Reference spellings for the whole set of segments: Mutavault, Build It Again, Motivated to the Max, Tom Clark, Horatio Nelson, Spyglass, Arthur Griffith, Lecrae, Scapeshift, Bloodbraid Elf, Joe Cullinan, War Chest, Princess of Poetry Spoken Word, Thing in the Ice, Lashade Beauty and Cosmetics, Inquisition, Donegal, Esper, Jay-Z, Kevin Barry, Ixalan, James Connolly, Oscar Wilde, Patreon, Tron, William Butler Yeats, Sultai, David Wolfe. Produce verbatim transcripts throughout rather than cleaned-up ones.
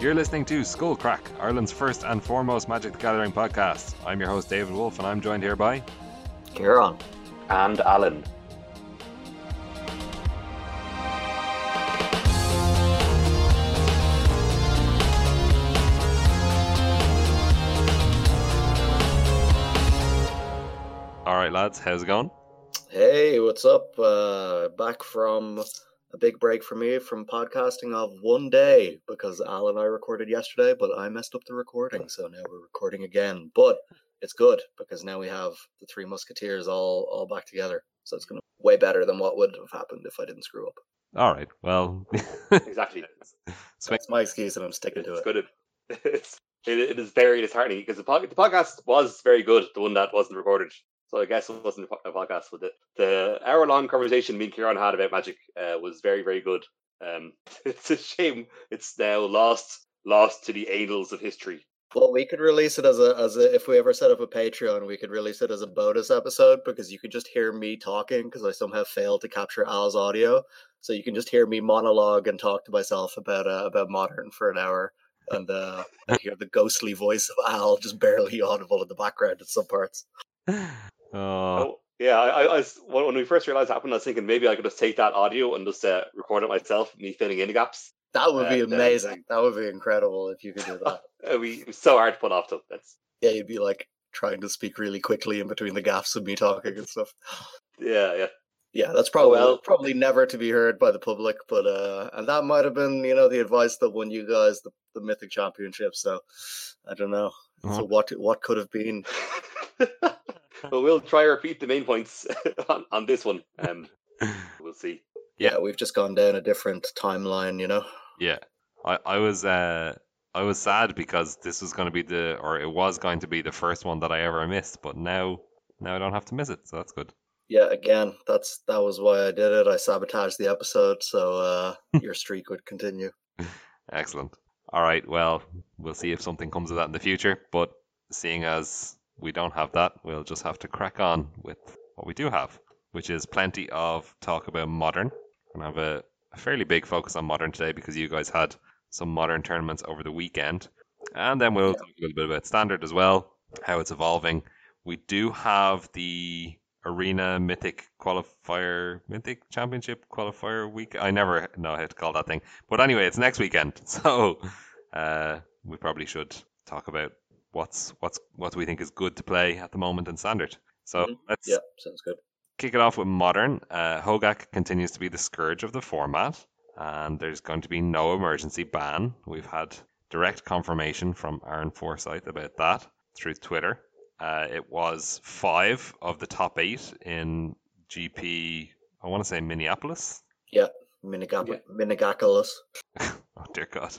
You're listening to Skullcrack, Ireland's first and foremost Magic the Gathering podcast. I'm your host, David Wolfe, and I'm joined here by... Ciarán. And Alan. Alright lads, how's it going? Hey, what's up? Uh, back from... a big break for me from podcasting of one day, because Al and I recorded yesterday, but I messed up the recording, so now we're recording again. But it's good, because now we have the Three Musketeers all, all back together, so it's going to be way better than what would have happened if I didn't screw up. All right, well... exactly. That's my excuse, and I'm sticking it's to it. Good. It's, it, it is very disheartening, because the, pod, the podcast was very good, the one that wasn't recorded. So I guess it wasn't a podcast with it. The hour-long conversation me and Ciarán had about Magic uh, was very, very good. Um, it's a shame it's now lost lost to the annals of history. Well, we could release it as a, as a, if we ever set up a Patreon, we could release it as a bonus episode, because you could just hear me talking, because I somehow failed to capture Al's audio. So you can just hear me monologue and talk to myself about uh, about Modern for an hour. And uh, I hear the ghostly voice of Al just barely audible in the background in some parts. Oh. Yeah, I, I, when we first realized it happened, I was thinking maybe I could just take that audio and just uh, record it myself, me filling in the gaps. That would be and, amazing. Uh, that would be incredible if you could do that. It'd be so hard to put off, though. That's... Yeah, you'd be like trying to speak really quickly in between the gaps of me talking and stuff. Yeah, yeah. Yeah, that's probably oh, well. probably never to be heard by the public, but uh, and that might have been, you know, the advice that won you guys the, the Mythic Championship, so I don't know. Mm-hmm. So what what could have been... But we'll try to repeat the main points on, on this one. Um, we'll see. Yeah. yeah, we've just gone down a different timeline, you know. Yeah, I, I was uh, I was sad because this was going to be the, or it was going to be the first one that I ever missed. But now, now I don't have to miss it, so that's good. Yeah, again, that's that was why I did it. I sabotaged the episode, so uh, your streak would continue. Excellent. All right. Well, we'll see if something comes of that in the future. But seeing as we don't have that, we'll just have to crack on with what we do have, which is plenty of talk about Modern. We're going to have a, a fairly big focus on Modern today because you guys had some Modern tournaments over the weekend. And then we'll talk a little bit about Standard as well, how it's evolving. We do have the Arena Mythic Qualifier, Mythic Championship Qualifier Week. I never know how to call that thing. But anyway, it's next weekend. So uh, we probably should talk about What's what's what we think is good to play at the moment in Standard. So mm-hmm. let's yeah, sounds good. Kick it off with Modern. Uh, Hogaak continues to be the scourge of the format, and there's going to be no emergency ban. We've had direct confirmation from Aaron Forsyth about that through Twitter. Uh, it was five of the top eight in G P. I want to say Minneapolis. Yeah, Minneapolis. Yeah. Minneapolis. Oh dear God.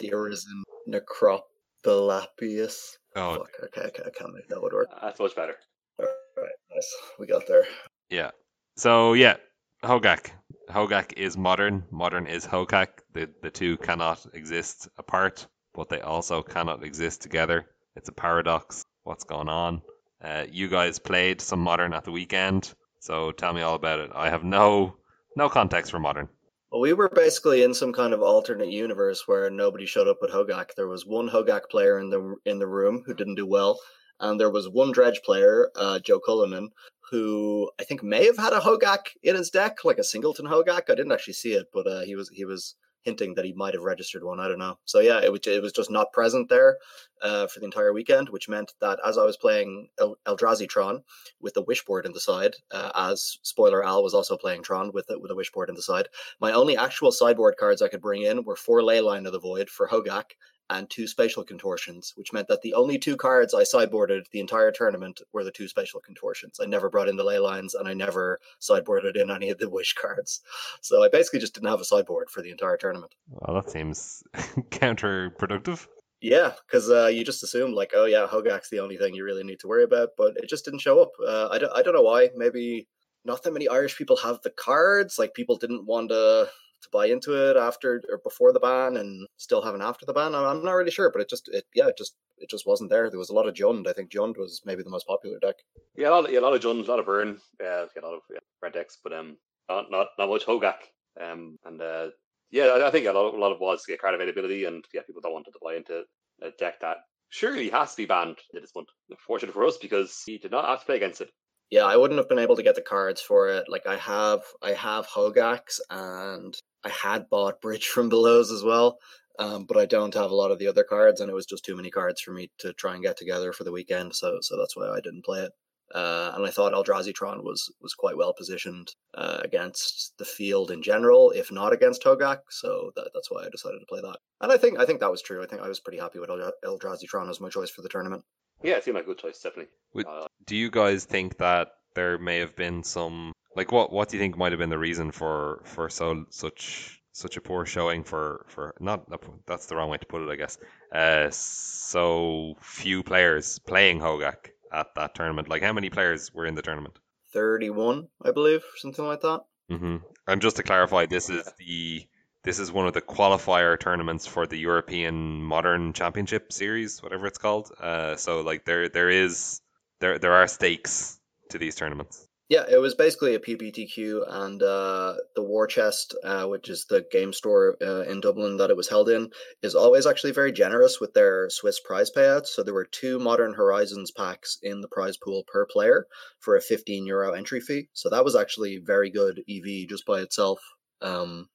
There is a necrop. Belapius. Oh, Fuck, okay, okay, I can't make that would work. That's much better. All right, nice. We got there. Yeah. So yeah, Hogaak. Hogaak is Modern. Modern is Hogaak. The the two cannot exist apart, but they also cannot exist together. It's a paradox. What's going on? Uh, you guys played some Modern at the weekend, so tell me all about it. I have no no context for Modern. Well, we were basically in some kind of alternate universe where nobody showed up with Hogaak. There was one Hogaak player in the in the room who didn't do well, and there was one Dredge player, uh, Joe Cullinan, who I think may have had a Hogaak in his deck, like a singleton Hogaak. I didn't actually see it, but uh, he was he was hinting that he might have registered one. I don't know. So yeah, it was it was just not present there uh, for the entire weekend, which meant that as I was playing El- Eldrazi Tron with the wishboard in the side, uh, as spoiler Al was also playing Tron with a, with a wishboard in the side, my only actual sideboard cards I could bring in were four Leyline of the Void for Hogaak and two Spatial Contortions, which meant that the only two cards I sideboarded the entire tournament were the two Spatial Contortions. I never brought in the Ley Lines, and I never sideboarded in any of the Wish cards. So I basically just didn't have a sideboard for the entire tournament. Well, that seems counterproductive. Yeah, because uh, you just assume, like, oh yeah, Hogaak's the only thing you really need to worry about, but it just didn't show up. Uh, I, don't, I don't know why. Maybe not that many Irish people have the cards. Like, people didn't want to... to buy into it after or before the ban, and still haven't after the ban. I'm not really sure, but it just, it yeah, it just, it just wasn't there. There was a lot of Jund. I think Jund was maybe the most popular deck. Yeah, a lot of, yeah, a lot of Jund, a lot of Burn, yeah, a lot of yeah, red decks, but um, not not not much Hogaak. Um, and uh, yeah, I think a lot, a lot of was get card availability, and yeah, people don't want to play into a deck that surely has to be banned at this point. Fortunate for us, because he did not have to play against it. Yeah, I wouldn't have been able to get the cards for it. Like, I have I have Hogaaks, and I had bought Bridge from Below's as well, um, but I don't have a lot of the other cards, and it was just too many cards for me to try and get together for the weekend, so so that's why I didn't play it. Uh, and I thought Eldrazi Tron was, was quite well positioned uh, against the field in general, if not against Hogaak, so that, that's why I decided to play that. And I think I think that was true. I think I was pretty happy with Eldrazi Tron as my choice for the tournament. Yeah, it seemed like a good choice, definitely. Would, uh, do you guys think that there may have been some... Like, what what do you think might have been the reason for, for so such such a poor showing for... for not That's the wrong way to put it, I guess. Uh, so few players playing Hogaak at that tournament. Like, how many players were in the tournament? thirty-one, I believe, something like that. Mm-hmm. And just to clarify, this is the... This is one of the qualifier tournaments for the European Modern Championship Series, whatever it's called. Uh, so, like, there, there is, there, there are stakes to these tournaments. Yeah, it was basically a P B T Q and uh, the War Chest, uh, which is the game store uh, in Dublin that it was held in, is always actually very generous with their Swiss prize payouts. So there were two Modern Horizons packs in the prize pool per player for a fifteen euro entry fee. So that was actually very good E V just by itself. Um,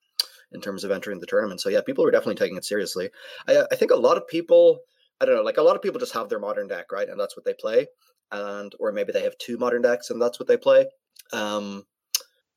in terms of entering the tournament. So yeah, people were definitely taking it seriously. I, I think a lot of people, I don't know, like a lot of people just have their modern deck, right? And that's what they play. And, or maybe they have two modern decks and that's what they play. Um,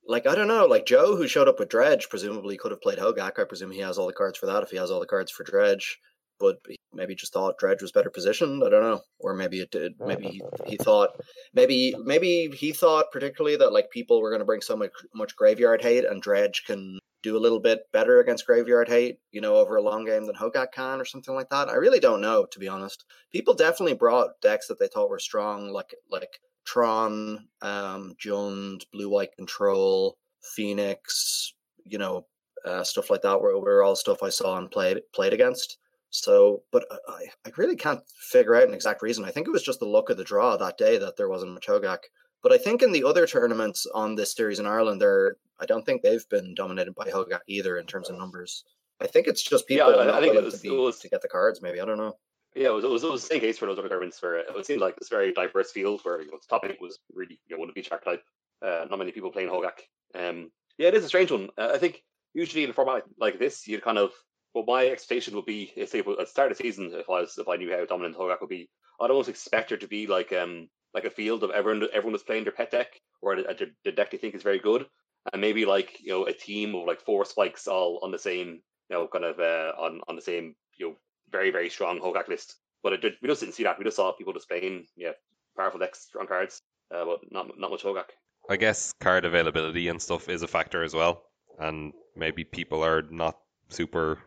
like, I don't know, like Joe, who showed up with Dredge, presumably could have played Hogaak. I presume he has all the cards for that if he has all the cards for Dredge, but he maybe just thought Dredge was better positioned. I don't know. Or maybe it did. Maybe he, he thought, maybe, maybe he thought particularly that like people were going to bring so much, much graveyard hate, and Dredge can do a little bit better against graveyard hate, you know, over a long game than Hogaak can or something like that. I really don't know, to be honest. People definitely brought decks that they thought were strong, like like Tron, um, Jund, Blue-White Control, Phoenix, you know, uh, stuff like that, were, were all stuff I saw and played played against. So, but I, I really can't figure out an exact reason. I think it was just the luck of the draw that day that there wasn't much Hogaak. But I think in the other tournaments on this series in Ireland, they're, I don't think they've been dominated by Hogaak either in terms of numbers. I think it's just people yeah, I, I think it was, to, be, it was, to get the cards, maybe. I don't know. Yeah, it was, it was, it was the same case for those other tournaments where it seemed like this very diverse field where, you know, the top eight was really, you know, one of each archetype. Uh, not many people playing Hogaak. Um, yeah, it is a strange one. Uh, I think usually in a format like this, you'd kind of, well, my expectation would be, if say, at the start of the season, if I was, if I knew how dominant Hogaak would be, I'd almost expect there to be like, um, like a field of everyone everyone was playing their pet deck or a, a, the deck they think is very good, and maybe like, you know, a team of like four spikes all on the same, you know, kind of uh, on, on the same, you know, very very strong Hogaak list. But it did, we just didn't see that. We just saw people just playing yeah powerful decks, strong cards, uh, but not not much Hogaak. I guess card availability and stuff is a factor as well, and maybe people are not super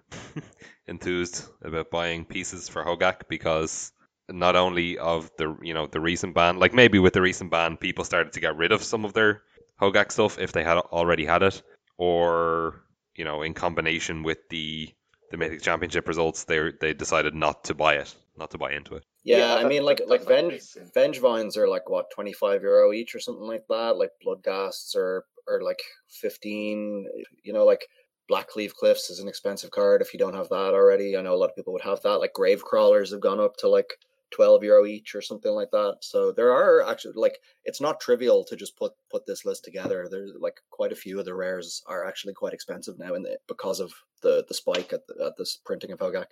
enthused about buying pieces for Hogaak because not only of the, you know, the recent ban, like maybe with the recent ban, people started to get rid of some of their Hogaak stuff if they had already had it, or, you know, in combination with the the Mythic Championship results, they they decided not to buy it, not to buy into it. Yeah, I mean, like like Venge Vengevines are like what twenty-five euro each or something like that. Like Bloodghasts are are like fifteen. You know, like Blackleaf Cliffs is an expensive card if you don't have that already. I know a lot of people would have that. Like Grave Crawlers have gone up to like twelve euro each or something like that. So there are actually, like, it's not trivial to just put put this list together. There's like quite a few of the rares are actually quite expensive now, and because of the the spike at, the, at this printing of Hogaak.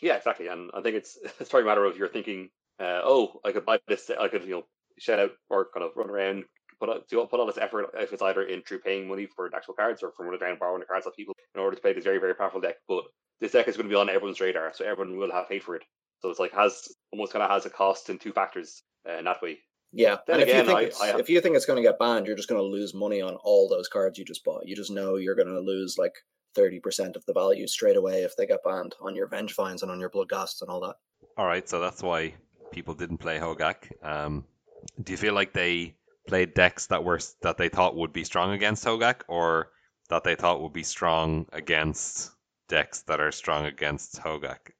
Yeah, exactly. And I think it's it's probably a matter of you're thinking, uh, oh, I could buy this, I could, you know, shed out or kind of run around, put out, put all this effort, if it's either in through paying money for actual cards or from running around borrowing the cards off people in order to play this very very powerful deck. But this deck is going to be on everyone's radar, so everyone will have paid for it. So it's like has almost kind of has a cost in two factors uh, in that way. Yeah, then and again, if you think, I, it's, I have... if you think it's going to get banned, you're just going to lose money on all those cards you just bought. You just know you're going to lose like thirty percent of the value straight away if they get banned on your Vengevines and on your Bloodghasts and all that. All right, so that's why people didn't play Hogaak. Um, do you feel like they played decks that were that they thought would be strong against Hogaak, or that they thought would be strong against decks that are strong against Hogaak?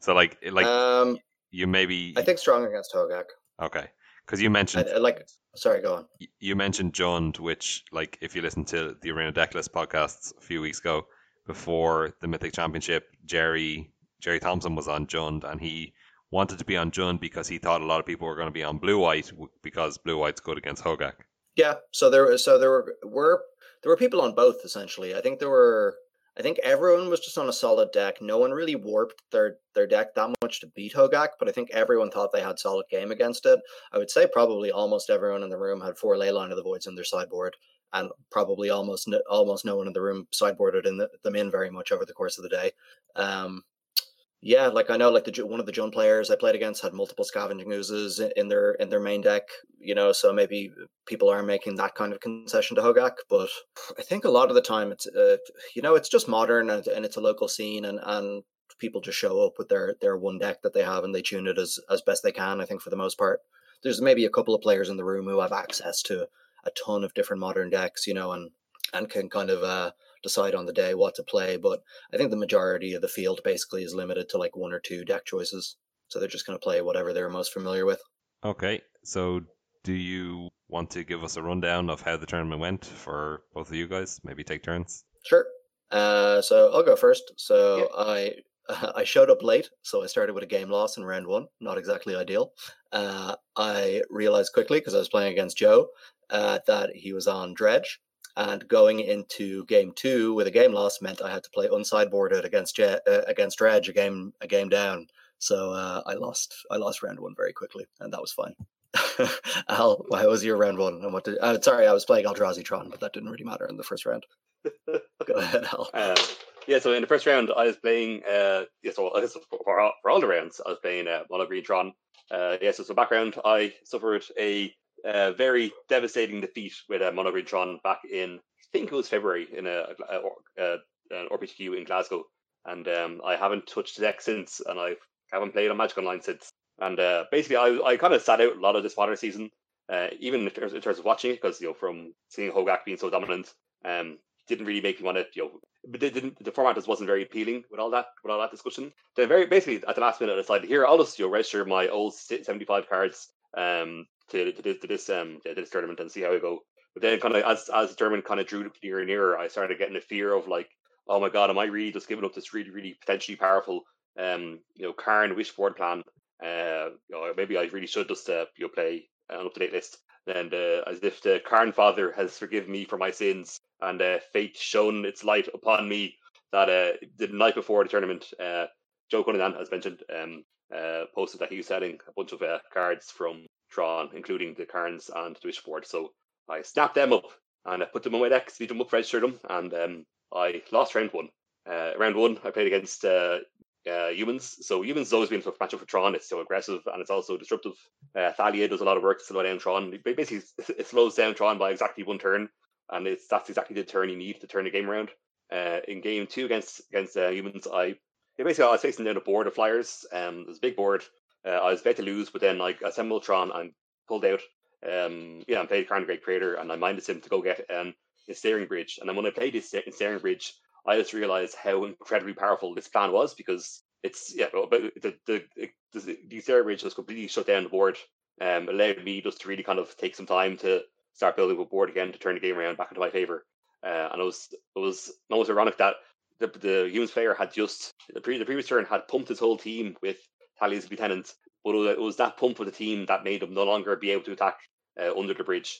So like like um, you maybe I think strong against Hogaak. Okay, because you mentioned I, I like sorry go on you mentioned Jund, which like if you listen to the Arena Decklist podcasts a few weeks ago, before the Mythic Championship, Jerry Jerry Thompson was on Jund, and he wanted to be on Jund because he thought a lot of people were going to be on Blue White because Blue White's good against Hogaak. Yeah, so there, so there were, were there were people on both essentially. I think there were. I think everyone was just on a solid deck. No one really warped their, their deck that much to beat Hogaak, but I think everyone thought they had solid game against it. I would say probably almost everyone in the room had four Leyline of the Voids in their sideboard, and probably almost no, almost no one in the room sideboarded in the, them in very much over the course of the day. Um, yeah, like I know, like the one of the Jund players I played against had multiple Scavenging Oozes in their in their main deck. You know, so maybe people are making that kind of concession to Hogaak, but I think a lot of the time it's, uh, you know, it's just modern and, and it's a local scene, and, and people just show up with their, their one deck that they have and they tune it as, as best they can, I think, for the most part. There's maybe a couple of players in the room who have access to a ton of different modern decks, you know, and, and can kind of uh, decide on the day what to play. But I think the majority of the field basically is limited to like one or two deck choices. So they're just going to play whatever they're most familiar with. Okay, so... do you want to give us a rundown of how the tournament went for both of you guys? Maybe take turns. Sure. Uh, so I'll go first. So yeah. I I showed up late, so I started with a game loss in round one. Not exactly ideal. Uh, I realized quickly, because I was playing against Joe, uh, that he was on Dredge. And going into game two with a game loss meant I had to play unsideboarded against Je- uh, against Dredge, a game a game down. So uh, I lost I lost round one very quickly, and that was fine. Al, why was your round one? And what did? Uh, sorry, I was playing Eldrazi Tron, but that didn't really matter in the first round. Go ahead, Al. Uh, yeah, so in the first round, I was playing. Uh, yeah, so I guess for all, for all the rounds, I was playing uh, Mono Green Tron. Uh, yeah, so, so background, I suffered a uh, very devastating defeat with uh, Mono Green Tron back in, I think it was February, in a, a, a, an R P G Q in Glasgow, and um, I haven't touched the deck since, and I haven't played on Magic Online since. And uh, basically, I I kind of sat out a lot of this modern season, uh, even in terms, in terms of watching it, because you know, from seeing Hogaak being so dominant, um, didn't really make me want to, you know, but it didn't, the format just wasn't very appealing with all that with all that discussion. Then very basically at the last minute, I decided here I'll just you know, register my old seventy-five cards um to to this to this, um, to this tournament and see how we go. But then kind of as as the tournament kind of drew nearer and nearer, I started getting a fear of like, oh my god, am I really just giving up this really really potentially powerful um you know Karn wishboard plan? Uh, you know, maybe I really should just uh, you know, play an up-to-date list. And uh, as if the Karn Father has forgiven me for my sins, and uh, fate shone its light upon me, that uh, the night before the tournament, uh, Joe Cullinan, as mentioned, um, uh, posted that he was selling a bunch of uh, cards from Tron, including the Karns and the Wishboard. So I snapped them up and I put them on my deck, speed them up, registered them, and um, I lost round one. Uh, round one, I played against... Uh, Uh, humans. So humans has always been a tough matchup for Tron. It's so aggressive and it's also disruptive. Uh, Thalia does a lot of work to slow down Tron. It basically, it slows down Tron by exactly one turn, and it's that's exactly the turn you need to turn the game around. Uh, in game two against against uh, humans, I yeah, basically I was facing down a board of flyers. Um, it was a big board. Uh, I was about to lose, but then I assembled Tron and pulled out. Um, yeah, and played Karn the Great Creator, and I minded him to go get um the Staring Bridge. And then when I played his Staring Bridge, I just realized how incredibly powerful this plan was, because it's yeah, but the the the, the Staring Bridge just completely shut down the board, um, allowed me just to really kind of take some time to start building a board again to turn the game around back into my favor. Uh, and it was it was almost ironic that the the humans player had just the, pre, the previous turn had pumped his whole team with Talia's lieutenants, but it was, it was that pump of the team that made them no longer be able to attack uh, under the bridge.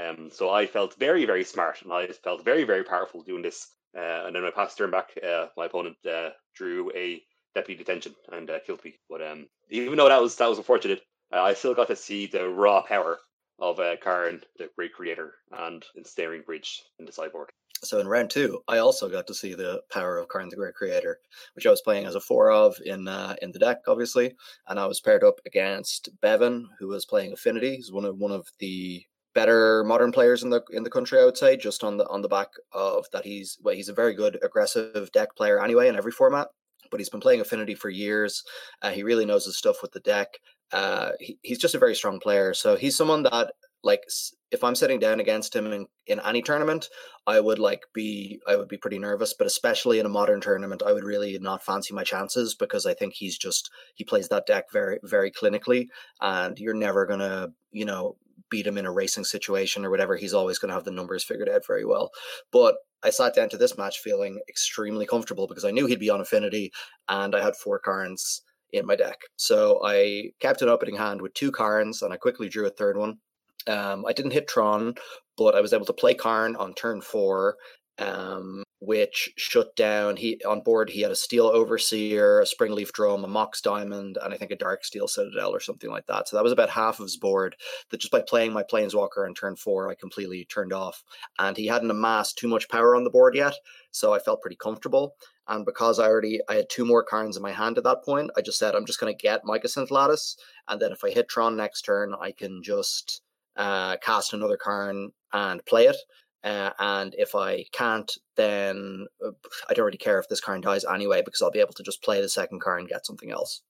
Um, so I felt very very smart, and I felt very very powerful doing this. Uh, and then my pass turn back, uh, my opponent uh, drew a deputy detention and uh, killed me. But um, even though that was that was unfortunate, uh, I still got to see the raw power of uh, Karn, the Great Creator, and Ensnaring Bridge in the sideboard. So in round two, I also got to see the power of Karn, the Great Creator, which I was playing as a four of in uh, in the deck, obviously, and I was paired up against Bevan, who was playing Affinity. He's one of one of the better modern players in the in the country, I would say, just on the on the back of that he's well, he's a very good aggressive deck player anyway in every format, but he's been playing Affinity for years. Uh, he really knows his stuff with the deck. Uh, he, he's just a very strong player. So he's someone that, like, if I'm sitting down against him in, in any tournament, I would like be I would be pretty nervous. But especially in a modern tournament, I would really not fancy my chances, because I think he's just he plays that deck very very clinically, and you're never gonna you know. beat him in a racing situation or whatever, he's always going to have the numbers figured out very well. But I sat down to this match feeling extremely comfortable because I knew he'd be on Affinity, and I had four Karns in my deck. So I kept an opening hand with two Karns, and I quickly drew a third one. Um, I didn't hit Tron, but I was able to play Karn on turn four, um, which shut down. He on board, he had a Steel Overseer, a Springleaf Drum, a Mox Diamond, and I think a Dark Steel Citadel or something like that. So that was about half of his board that just by playing my Planeswalker on turn four, I completely turned off. And he hadn't amassed too much power on the board yet, so I felt pretty comfortable. And because I already I had two more Karns in my hand at that point, I just said, I'm just going to get Mycosynth Lattice, and then if I hit Tron next turn, I can just uh, cast another Karn and play it. Uh, and if I can't, then uh, I don't really care if this Karn dies anyway, because I'll be able to just play the second Karn and get something else.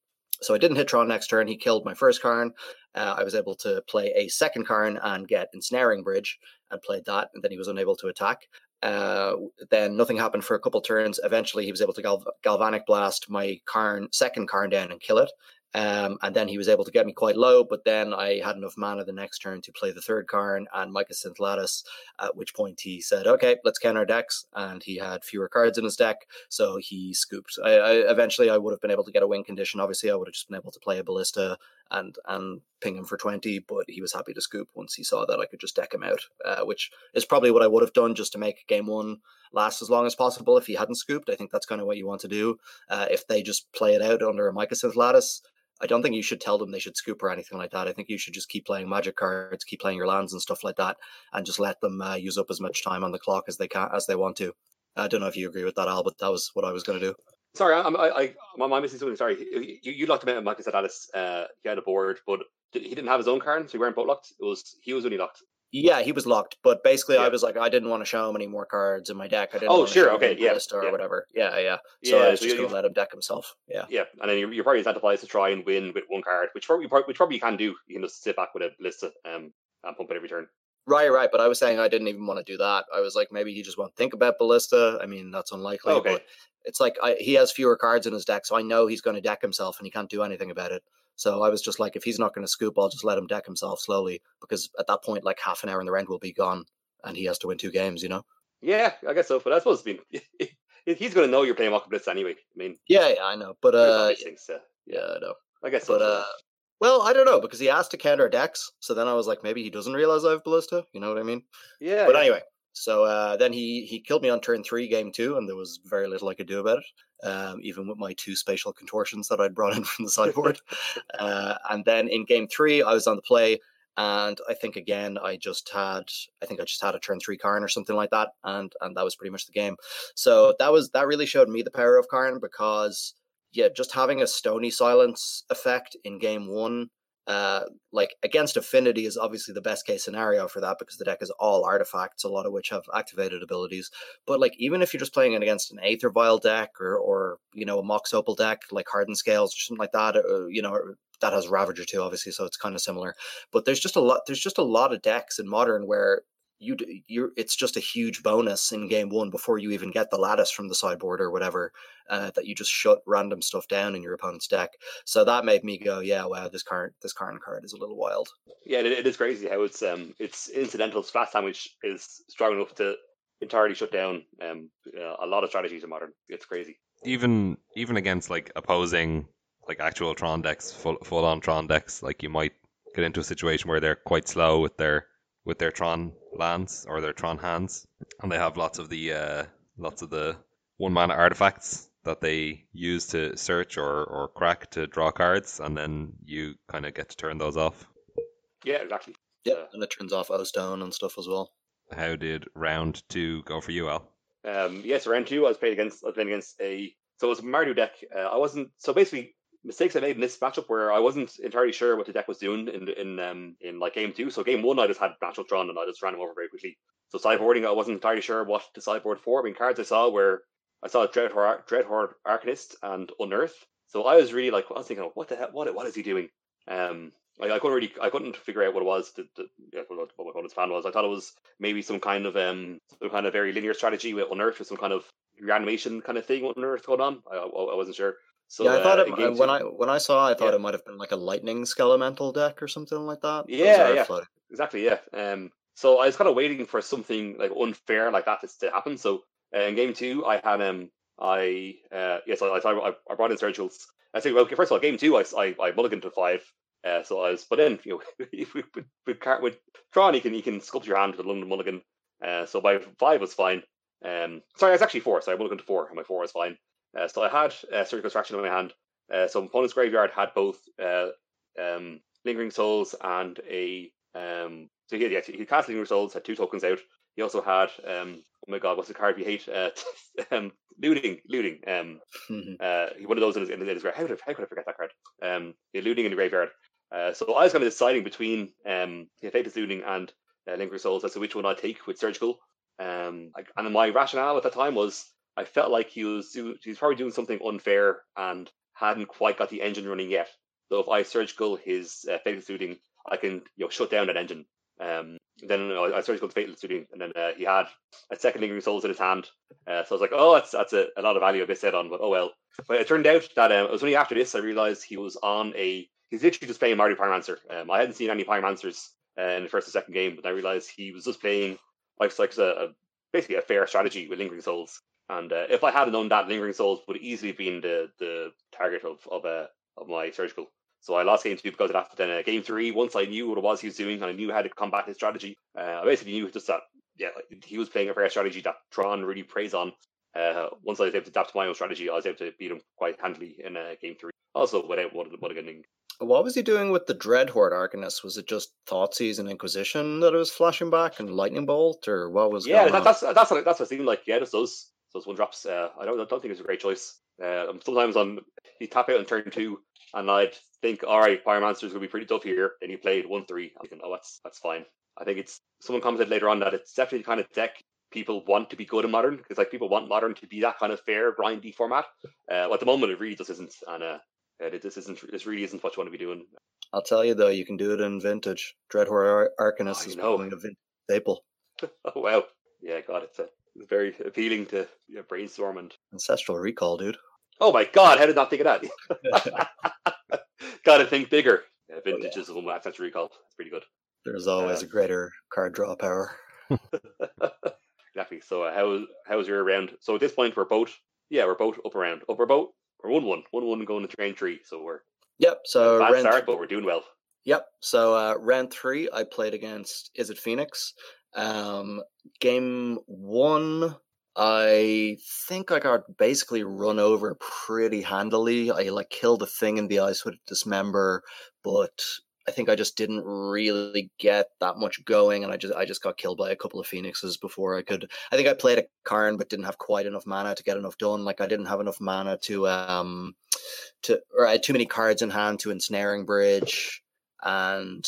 So I didn't hit Tron next turn. He killed my first Karn. Uh, I was able to play a second Karn and get Ensnaring Bridge and played that, and then he was unable to attack. Uh, then nothing happened for a couple turns. Eventually, he was able to gal- Galvanic Blast my Karn, second Karn down and kill it. Um, and then he was able to get me quite low, but then I had enough mana the next turn to play the third Karn and Mycosynth Lattice, at which point he said, okay, let's count our decks, and he had fewer cards in his deck, so he scooped. I, I, eventually, I would have been able to get a win condition. Obviously, I would have just been able to play a Ballista and and ping him for twenty, but he was happy to scoop once he saw that I could just deck him out, uh, which is probably what I would have done just to make game one last as long as possible if he hadn't scooped. I think that's kind of what you want to do. Uh, if they just play it out under a Mycosynth Lattice, I don't think you should tell them they should scoop or anything like that. I think you should just keep playing Magic cards, keep playing your lands and stuff like that, and just let them uh, use up as much time on the clock as they can, as they want to. I don't know if you agree with that, Al, but that was what I was going to do. Sorry, I'm I, I, I'm missing something. Sorry, you, you locked him out, Mike said Alice. Uh, he had a board, but he didn't have his own Karn, so you weren't both locked. It was he was only locked. Yeah, he was locked, but basically, yeah. I was like, I didn't want to show him any more cards in my deck. I didn't. Oh, want to sure, show okay, him yeah, or yeah. whatever. Yeah, yeah. So yeah, I was so just going to let him deck himself. Yeah, yeah, and then you're, you're probably incentivized to try and win with one card, which probably which probably you can do. You can just sit back with a Ballista um, and pump it every turn. Right, right. But I was saying I didn't even want to do that. I was like, maybe he just won't think about Ballista. I mean, that's unlikely. Okay. But it's like I, he has fewer cards in his deck, so I know he's going to deck himself, and he can't do anything about it. So I was just like, if he's not going to scoop, I'll just let him deck himself slowly, because at that point, like half an hour in the round will be gone, and he has to win two games, you know? Yeah, I guess so. But I suppose it's been, he's going to know you're playing Walker Blitz anyway. I mean, yeah, yeah, I know. But uh, things, so. yeah, I know. I guess but, so. Uh, well, I don't know, because he asked to counter decks, so then I was like, maybe he doesn't realize I have Ballista. You know what I mean? Yeah. But yeah. anyway. So uh, then he, he killed me on turn three, game two, and there was very little I could do about it, um, even with my two spatial contortions that I'd brought in from the sideboard. uh, and then in game three, I was on the play, and I think, again, I just had I think I just had a turn three Karn or something like that, and and that was pretty much the game. So that was that really showed me the power of Karn, because, yeah, just having a Stony Silence effect in game one, Uh, like against Affinity is obviously the best case scenario for that, because the deck is all artifacts, a lot of which have activated abilities. But like, even if you're just playing it against an Aether Vial deck or, or you know, a Mox Opal deck like Hardened Scales or something like that, or, you know, that has Ravager too, obviously, so it's kind of similar. But there's just a lot. There's just a lot of decks in Modern where you you it's just a huge bonus in game one before you even get the Lattice from the sideboard or whatever, uh, that you just shut random stuff down in your opponent's deck. So that made me go, yeah, wow, this Karn this Karn card is a little wild. Yeah, it, it is crazy how it's um it's incidental fast damage is strong enough to entirely shut down um uh, a lot of strategies in Modern. It's crazy. Even even against like opposing like actual Tron decks, full full on Tron decks, like you might get into a situation where they're quite slow with their with their Tron lands or their Tron hands, and they have lots of the uh, lots of the one mana artifacts that they use to search or, or crack to draw cards, and then you kind of get to turn those off. Yeah, exactly. Yeah, and it turns off O Stone and stuff as well. How did round two go for you, Al? Um, yes, yeah, so round two I was playing against. I was playing against a so it was a Mardu deck. Uh, I wasn't so basically. Mistakes I made in this matchup where I wasn't entirely sure what the deck was doing in in um in like game two. So game one I just had natural Tron and I just ran him over very quickly. So sideboarding I wasn't entirely sure what to sideboard for. I mean, cards I saw were I saw Dreadhorde Dreadhorde Arcanist and Unearth. So I was really like I was thinking, what the hell? What what is he doing? Um, I, I couldn't really I couldn't figure out what it was. To, to, yeah, what my opponent's plan was. I thought it was maybe some kind of um some kind of very linear strategy with Unearth, with some kind of reanimation kind of thing with Unearth going on. I I, I wasn't sure. So yeah, I thought uh, it, it when you... I when I saw, I thought yeah. it might have been like a lightning skelemental deck or something like that. Yeah, yeah, floating. exactly. Yeah. Um. So I was kind of waiting for something like unfair like that to, to happen. So uh, in game two, I had um, I uh, yes, I I, I brought in Surge Schultz. I said, well, okay, first of all, game two, I I, I mulliganed to five. Uh, so I was, but then you know, if we with, with, with Tron, you can you can sculpt your hand with a London mulligan. Uh, so my five was fine. Um, sorry, it's actually four. So I mulliganed to four, and my four was fine. Uh, so I had uh, Surgical Extraction in my hand. Uh, so opponent's graveyard had both uh, um, Lingering Souls and a... Um, so he, yeah, he cast Lingering Souls, had two tokens out. He also had... Um, oh my god, what's the card we hate? Uh, um, looting. Looting. Um, mm-hmm. uh, one of those in his, in his graveyard. How could, I, how could I forget that card? Um, yeah, looting in the graveyard. Uh, so I was kind of deciding between um, yeah, Faithless Looting and uh, Lingering Souls as to which one I'd take with Surgical. Um, I, and my rationale at that time was... I felt like he was, he was probably doing something unfair and hadn't quite got the engine running yet. So if I surgical his uh, Faithless Looting, I can you know shut down that engine. Um, then you know, I surgical the Faithless Looting, and then uh, he had a second Lingering Souls in his hand. Uh, so I was like, oh, that's that's a, a lot of value I missed out on, but oh well. But it turned out that um, it was only after this I realized he was on a, he's literally just playing Mardu Pyromancer. Um, I hadn't seen any Pyromancers uh, in the first and second game, but I realized he was just playing like, like a, a, basically a fair strategy with Lingering Souls. And uh, if I had known that, Lingering Souls would easily have been the, the target of of, uh, of my surgical. So I lost game two because of that. But then uh, game three, once I knew what it was he was doing and I knew how to combat his strategy, uh, I basically knew just that yeah, he was playing a fair strategy that Tron really preys on. Uh, once I was able to adapt to my own strategy, I was able to beat him quite handily in uh, game three. Also, without mulliganing. What was he doing with the Dreadhorde Arcanist? Was it just Thoughtseize and Inquisition that it was flashing back and Lightning Bolt, or what was yeah, going that, on? Yeah, that's, that's, that's, that's what it seemed like. Yeah, just those. Those one drops. Uh, I don't. I don't think it's a great choice. Uh, sometimes on you tap out on turn two, and I'd think, all right, Pyromancer's gonna be pretty tough here. Then he played one three. I'm thinking, oh, that's that's fine. I think it's someone commented later on that it's definitely the kind of deck people want to be good in modern. Because like people want modern to be that kind of fair grindy format. Uh, well, at the moment, it really just isn't, and uh, it, this isn't. This really isn't what you want to be doing. I'll tell you though, you can do it in vintage. Dreadhorde Arcanist oh, is becoming a vintage staple. Oh wow! Yeah, God, it's a. Very appealing to you know, brainstorm and ancestral recall, dude. Oh my god, how did I not think of that? Gotta think bigger. Yeah, vintages oh, yeah. of ancestral recall. It's pretty good. There's always uh, a greater card draw power. Exactly. So uh, how how's your round? So at this point we're both yeah, we're both up around. Up we're both we're one one. One one going to round three. So we're Yep, so bad start, th- but we're doing well. Yep. So uh round three I played against is it Phoenix? Um, game one, I think I got basically run over pretty handily. I like killed a thing in the ice with Dismember, but I think I just didn't really get that much going, and I just I just got killed by a couple of Phoenixes before I could. I think I played a Karn, but didn't have quite enough mana to get enough done. Like I didn't have enough mana to um to or I had too many cards in hand to Ensnaring Bridge, and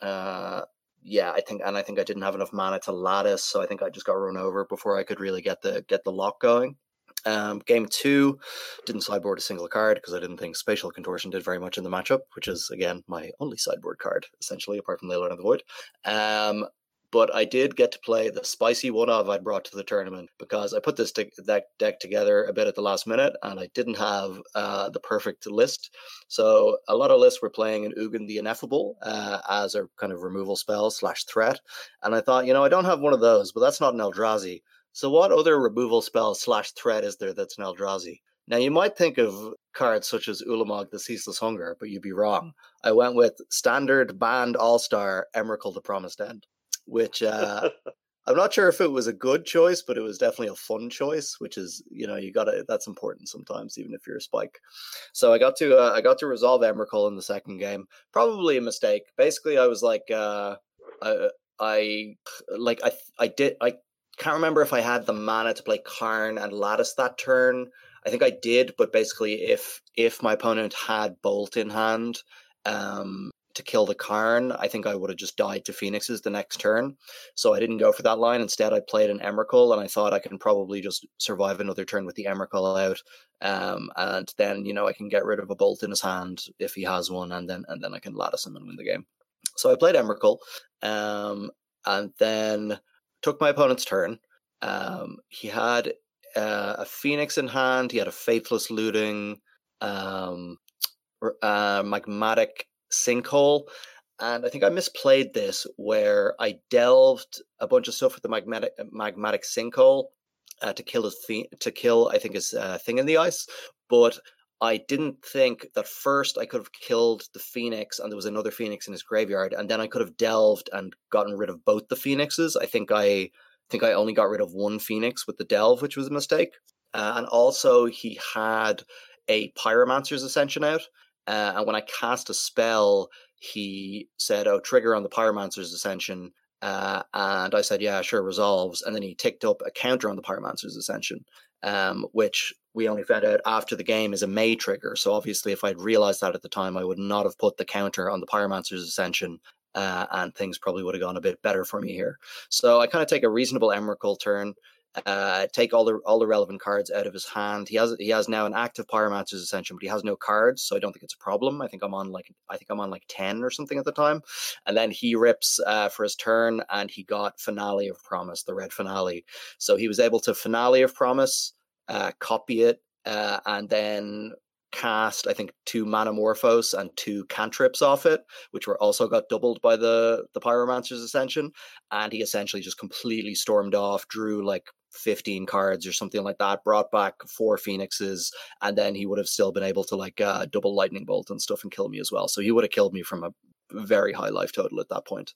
uh. Yeah, I think, and I think I didn't have enough mana to Lattice, so I think I just got run over before I could really get the get the lock going. Um, game two, didn't sideboard a single card because I didn't think Spatial Contortion did very much in the matchup, which is again my only sideboard card essentially, apart from Leyline of the Void. Um, but I did get to play the spicy one of I'd brought to the tournament because I put this de- that deck together a bit at the last minute, and I didn't have uh, the perfect list. So a lot of lists were playing an Ugin the Ineffable uh, as a kind of removal spell slash threat. And I thought, you know, I don't have one of those, but that's not an Eldrazi. So what other removal spell slash threat is there that's an Eldrazi? Now, you might think of cards such as Ulamog the Ceaseless Hunger, but you'd be wrong. I went with standard banned all-star Emrakul the Promised End. Which uh, I'm not sure if it was a good choice, but it was definitely a fun choice. Which is, you know, you gotta that's important sometimes, even if you're a spike. So I got to uh, I got to resolve Emrakul in the second game. Probably a mistake. Basically, I was like, uh, I, I like I I did I can't remember if I had the mana to play Karn and Lattice that turn. I think I did, but basically, if if my opponent had Bolt in hand, um. to kill the Karn, I think I would have just died to Phoenixes the next turn. So I didn't go for that line. Instead, I played an Emrakul, and I thought I can probably just survive another turn with the Emrakul out. Um, and then, you know, I can get rid of a Bolt in his hand if he has one, and then and then I can Lattice him and win the game. So I played Emrakul, um, and then took my opponent's turn. Um, he had uh, a Phoenix in hand. He had a Faithless Looting. um, uh, magmatic sinkhole. And I think I misplayed this where I delved a bunch of stuff with the magmatic magmatic sinkhole uh, to kill his thing, to kill I think his uh, thing in the ice, but I didn't think that first I could have killed the Phoenix and there was another Phoenix in his graveyard, and then I could have delved and gotten rid of both the Phoenixes. I think I think I only got rid of one Phoenix with the delve, which was a mistake. Uh, and also he had a Pyromancer's Ascension out, uh, and when I cast a spell, he said, oh, trigger on the Pyromancer's Ascension. Uh, and I said, yeah, sure, resolves. And then he ticked up a counter on the Pyromancer's Ascension, um, which we only found out after the game is a May trigger. So obviously, if I'd realized that at the time, I would not have put the counter on the Pyromancer's Ascension, uh, and things probably would have gone a bit better for me here. So I kind of take a reasonable Emrakul turn, uh, take all the all the relevant cards out of his hand. He has he has now an active Pyromancer's Ascension, but he has no cards, so I don't think it's a problem. I think I'm on like I think I'm on like ten or something at the time, and then he rips uh, for his turn, and he got Finale of Promise, the red Finale. So he was able to Finale of Promise, uh, copy it, uh, and then cast I think two Manamorphose and two cantrips off it, which were also got doubled by the the Pyromancer's Ascension, and he essentially just completely stormed off, drew like fifteen cards or something like that, brought back four Phoenixes, and then he would have still been able to like uh, double Lightning Bolt and stuff and kill me as well. So he would have killed me from a very high life total at that point.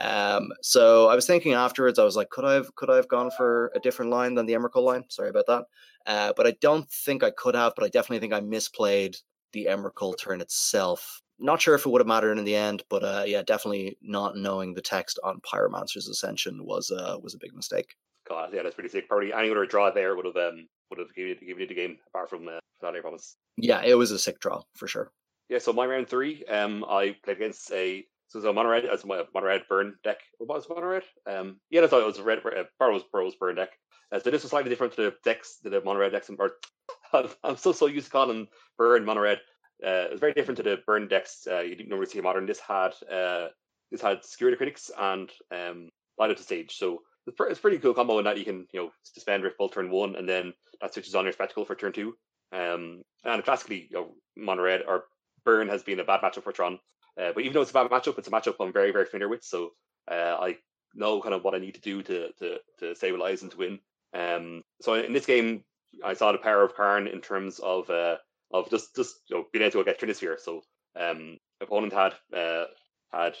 Um, so I was thinking afterwards, I was like, could I have could I have gone for a different line than the Emrakul line? Sorry about that. Uh, but I don't think I could have, but I definitely think I misplayed the Emrakul turn itself. Not sure if it would have mattered in the end, but uh, yeah, definitely not knowing the text on Pyromancer's Ascension was uh, was a big mistake. God, yeah, that's pretty sick. Probably any other draw there would have um, would have given you the game, apart from uh, Finale of Promise. Yeah, it was a sick draw for sure. Yeah, so my round three, um, I played against a so it was a mono red, as my mono red burn deck. What was mono red? Um, yeah, I thought it was a red uh, Burrow's Burrow's burn deck. Uh, so this was slightly different to the decks, to the mono red decks. And I'm so so used to calling burn mono red. Uh, it was very different to the burn decks uh, you normally see in modern. This had uh, this had Skewer the Critics and um, Light Up the Stage. So it's a pretty cool combo in that you can, you know, suspend Rift Bolt turn one, and then that switches on your Spectacle for turn two. Um, and classically, you know, mono red or burn has been a bad matchup for Tron. Uh, but even though it's a bad matchup, it's a matchup I'm very, very familiar with. So uh, I know kind of what I need to do to to, to stabilize and to win. Um, so in this game, I saw the power of Karn in terms of uh, of just just you know, being able to get Trinisphere. So um, opponent had uh, had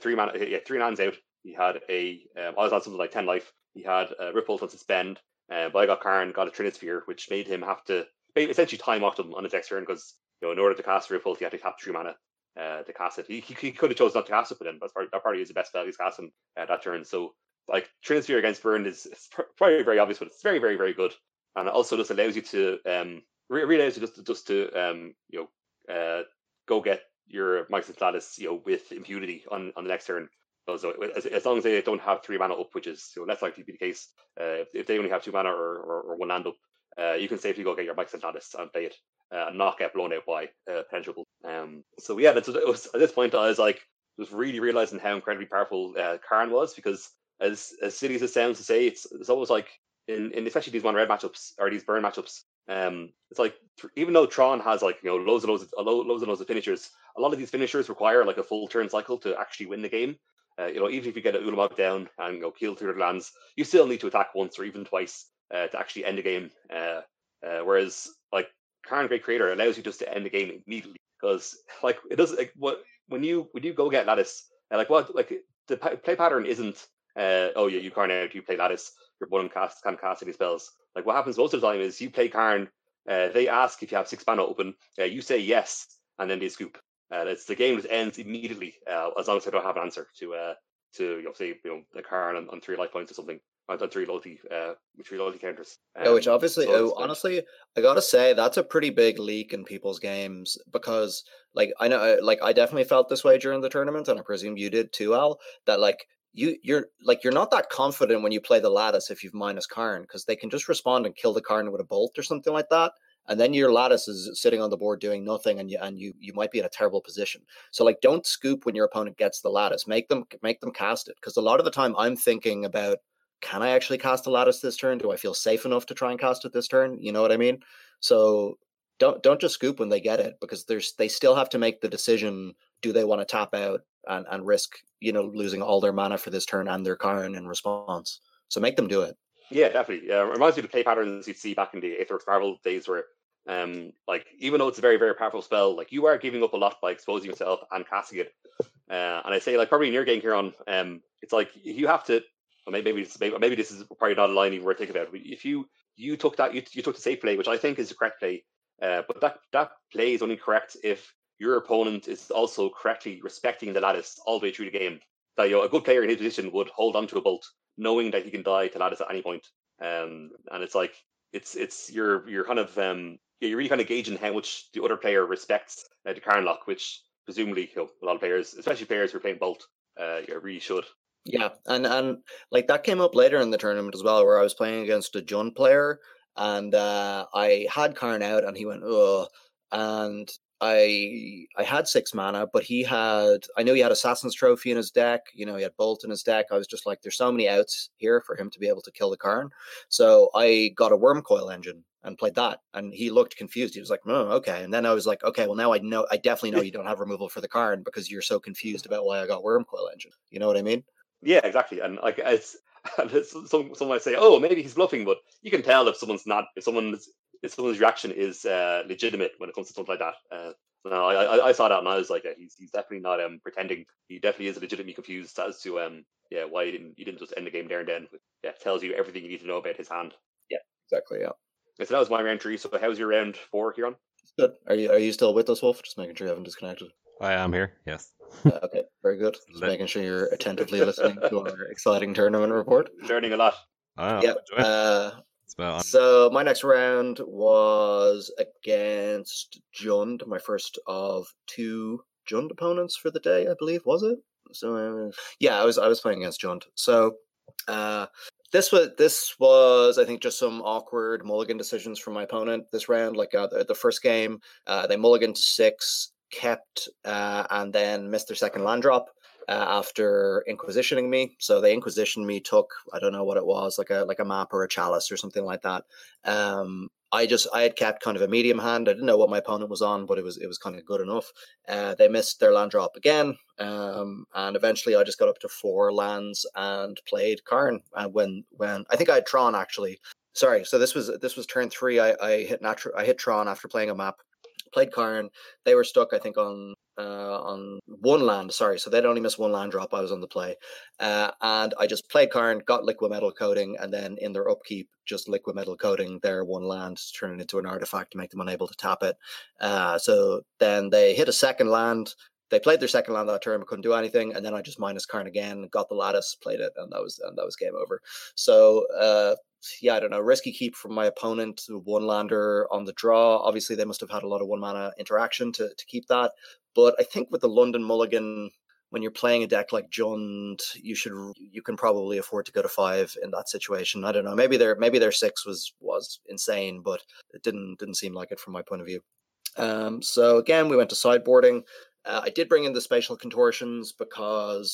three man, yeah, three lands out. He had a, um, I was on something like ten life. He had a Ripple to suspend, uh, but I got Karn, got a Trinisphere, which made him have to essentially time off him on his next turn, because you know in order to cast Ripple, he had to tap three mana uh, to cast it. He, he, he could have chosen not to cast it, but then that's probably, that probably is the best spell he's casting uh, that turn. So like Trinisphere against Burn is probably very obvious, but it's very, very, very good, and it also just allows you to um, really allows you just just to um, you know uh, go get your Mycosynth Lattice you know with impunity on, on the next turn. So as, as long as they don't have three mana up, which is you know, less likely to be the case, uh, if, if they only have two mana or, or, or one land up, uh, you can safely go get your Mycosynth Lattice and play it uh, and not get blown out by uh, potential. Um, so yeah, that's, it was, at this point I was like, was really realizing how incredibly powerful uh, Karn was, because as as silly as it sounds to say, it's it's almost like in, in especially these mono red matchups or these burn matchups, um, it's like th- even though Tron has like you know loads and loads of, lo- loads and loads of finishers, a lot of these finishers require like a full turn cycle to actually win the game. Uh, you know, even if you get an Ulamog down and you know, kill through the lands, you still need to attack once or even twice uh, to actually end the game. Uh, uh, whereas, like Karn the Great Creator allows you just to end the game immediately, because like it doesn't like what when you when you go get Lattice, uh, like what like the p- play pattern isn't uh, oh yeah you Karn out, you play Lattice, your opponent cast can't cast any spells. Like what happens most of the time is you play Karn, uh, they ask if you have six mana open, uh, you say yes, and then they scoop. Uh, it's the game that ends immediately uh, as long as I don't have an answer to uh, to you know say you know the Karn on, on three life points or something, on, on three loyalty uh, three loyalty counters. Um, yeah, which obviously, so oh, honestly, I gotta say that's a pretty big leak in people's games, because like I know, like I definitely felt this way during the tournament, and I presume you did too, Al. That like you you're like you're not that confident when you play the Lattice if you've minus Karn, because they can just respond and kill the Karn with a bolt or something like that. And then your Lattice is sitting on the board doing nothing, and you and you you might be in a terrible position. So like, don't scoop when your opponent gets the Lattice. Make them make them cast it, because a lot of the time I'm thinking about, can I actually cast the Lattice this turn? Do I feel safe enough to try and cast it this turn? You know what I mean? So don't don't just scoop when they get it, because there's they still have to make the decision: do they want to tap out and, and risk you know losing all their mana for this turn and their Karn in response? So make them do it. Yeah, definitely. Uh, reminds me of the play patterns you'd see back in the Aether Marvel days, where um, like even though it's a very very powerful spell, like you are giving up a lot by exposing yourself and casting it. Uh, and I say, like, probably in your game here on, um, it's like you have to. Or maybe maybe this, maybe, maybe this is probably not a line you were thinking about. But if you you took that you, you took the safe play, which I think is the correct play. Uh, but that, that play is only correct if your opponent is also correctly respecting the lattice all the way through the game. That you know, a good player in his position would hold onto a bolt, knowing that he can die to lattice at any point. Um, and it's like it's it's you're you're kind of um, you're really kind of gauging how much the other player respects uh, the Karn lock, which presumably you know, a lot of players, especially players who are playing bolt, uh, you really should. Yeah, and and like that came up later in the tournament as well, where I was playing against a Jund player. And uh, I had Karn out, and he went, ugh. And I I had six mana, but he had, I knew he had Assassin's Trophy in his deck. You know, he had Bolt in his deck. I was just like, there's so many outs here for him to be able to kill the Karn. So I got a Worm Coil Engine and played that. And he looked confused. He was like, oh, okay. And then I was like, okay, well, now I know, I definitely know you don't have removal for the Karn because you're so confused about why I got Worm Coil Engine. You know what I mean? Yeah, exactly. And like, it's, and some some might say, oh, maybe he's bluffing, but you can tell if someone's not, if someone's if someone's reaction is uh, legitimate when it comes to something like that. Uh, no, I, I I saw that and I was like, yeah, he's he's definitely not um, pretending. He definitely is legitimately confused as to um yeah why he didn't he didn't just end the game there and then. But, yeah, tells you everything you need to know about his hand. Yeah, exactly. Yeah. yeah. So that was my round three. So how's your round four, Ciarán? Good. Are you are you still with us, Wolf? Just making sure you haven't disconnected. I am here, yes. uh, okay, very good. Just making sure you're attentively listening to our exciting tournament report. Learning a lot. Oh, yeah. Uh, so my next round was against Jund, my first of two Jund opponents for the day, I believe, was it? So uh, yeah, I was I was playing against Jund. So uh, this was this was I think just some awkward mulligan decisions from my opponent this round. Like uh, the, the first game, uh, they mulliganed to six. Kept uh, and then missed their second land drop uh, after inquisitioning me. So they inquisitioned me, took I don't know what it was, like a like a map or a chalice or something like that. Um, I just I had kept kind of a medium hand. I didn't know what my opponent was on, but it was it was kind of good enough. Uh, they missed their land drop again, um, and eventually I just got up to four lands and played Karn. And when when I think I had Tron actually. Sorry, so this was this was turn three. I I hit natu- I hit Tron after playing a map. Played Karn. They were stuck, I think, on uh, on one land. Sorry, so they'd only missed one land drop. I was on the play, uh, and I just played Karn, got liquid metal coating, and then in their upkeep, just liquid metal coating their one land, to turn it into an artifact to make them unable to tap it. Uh, so then they hit a second land. They played their second land that turn, but couldn't do anything, and then I just minus Karn again, got the lattice, played it, and that was and that was game over. So. Uh, Yeah, I don't know. Risky keep from my opponent, one lander on the draw. Obviously, they must have had a lot of one mana interaction to, to keep that. But I think with the London Mulligan, when you're playing a deck like Jund, you should you can probably afford to go to five in that situation. I don't know. Maybe their maybe their six was was insane, but it didn't didn't seem like it from my point of view. Um, so again, we went to sideboarding. Uh, I did bring in the spatial contortions because.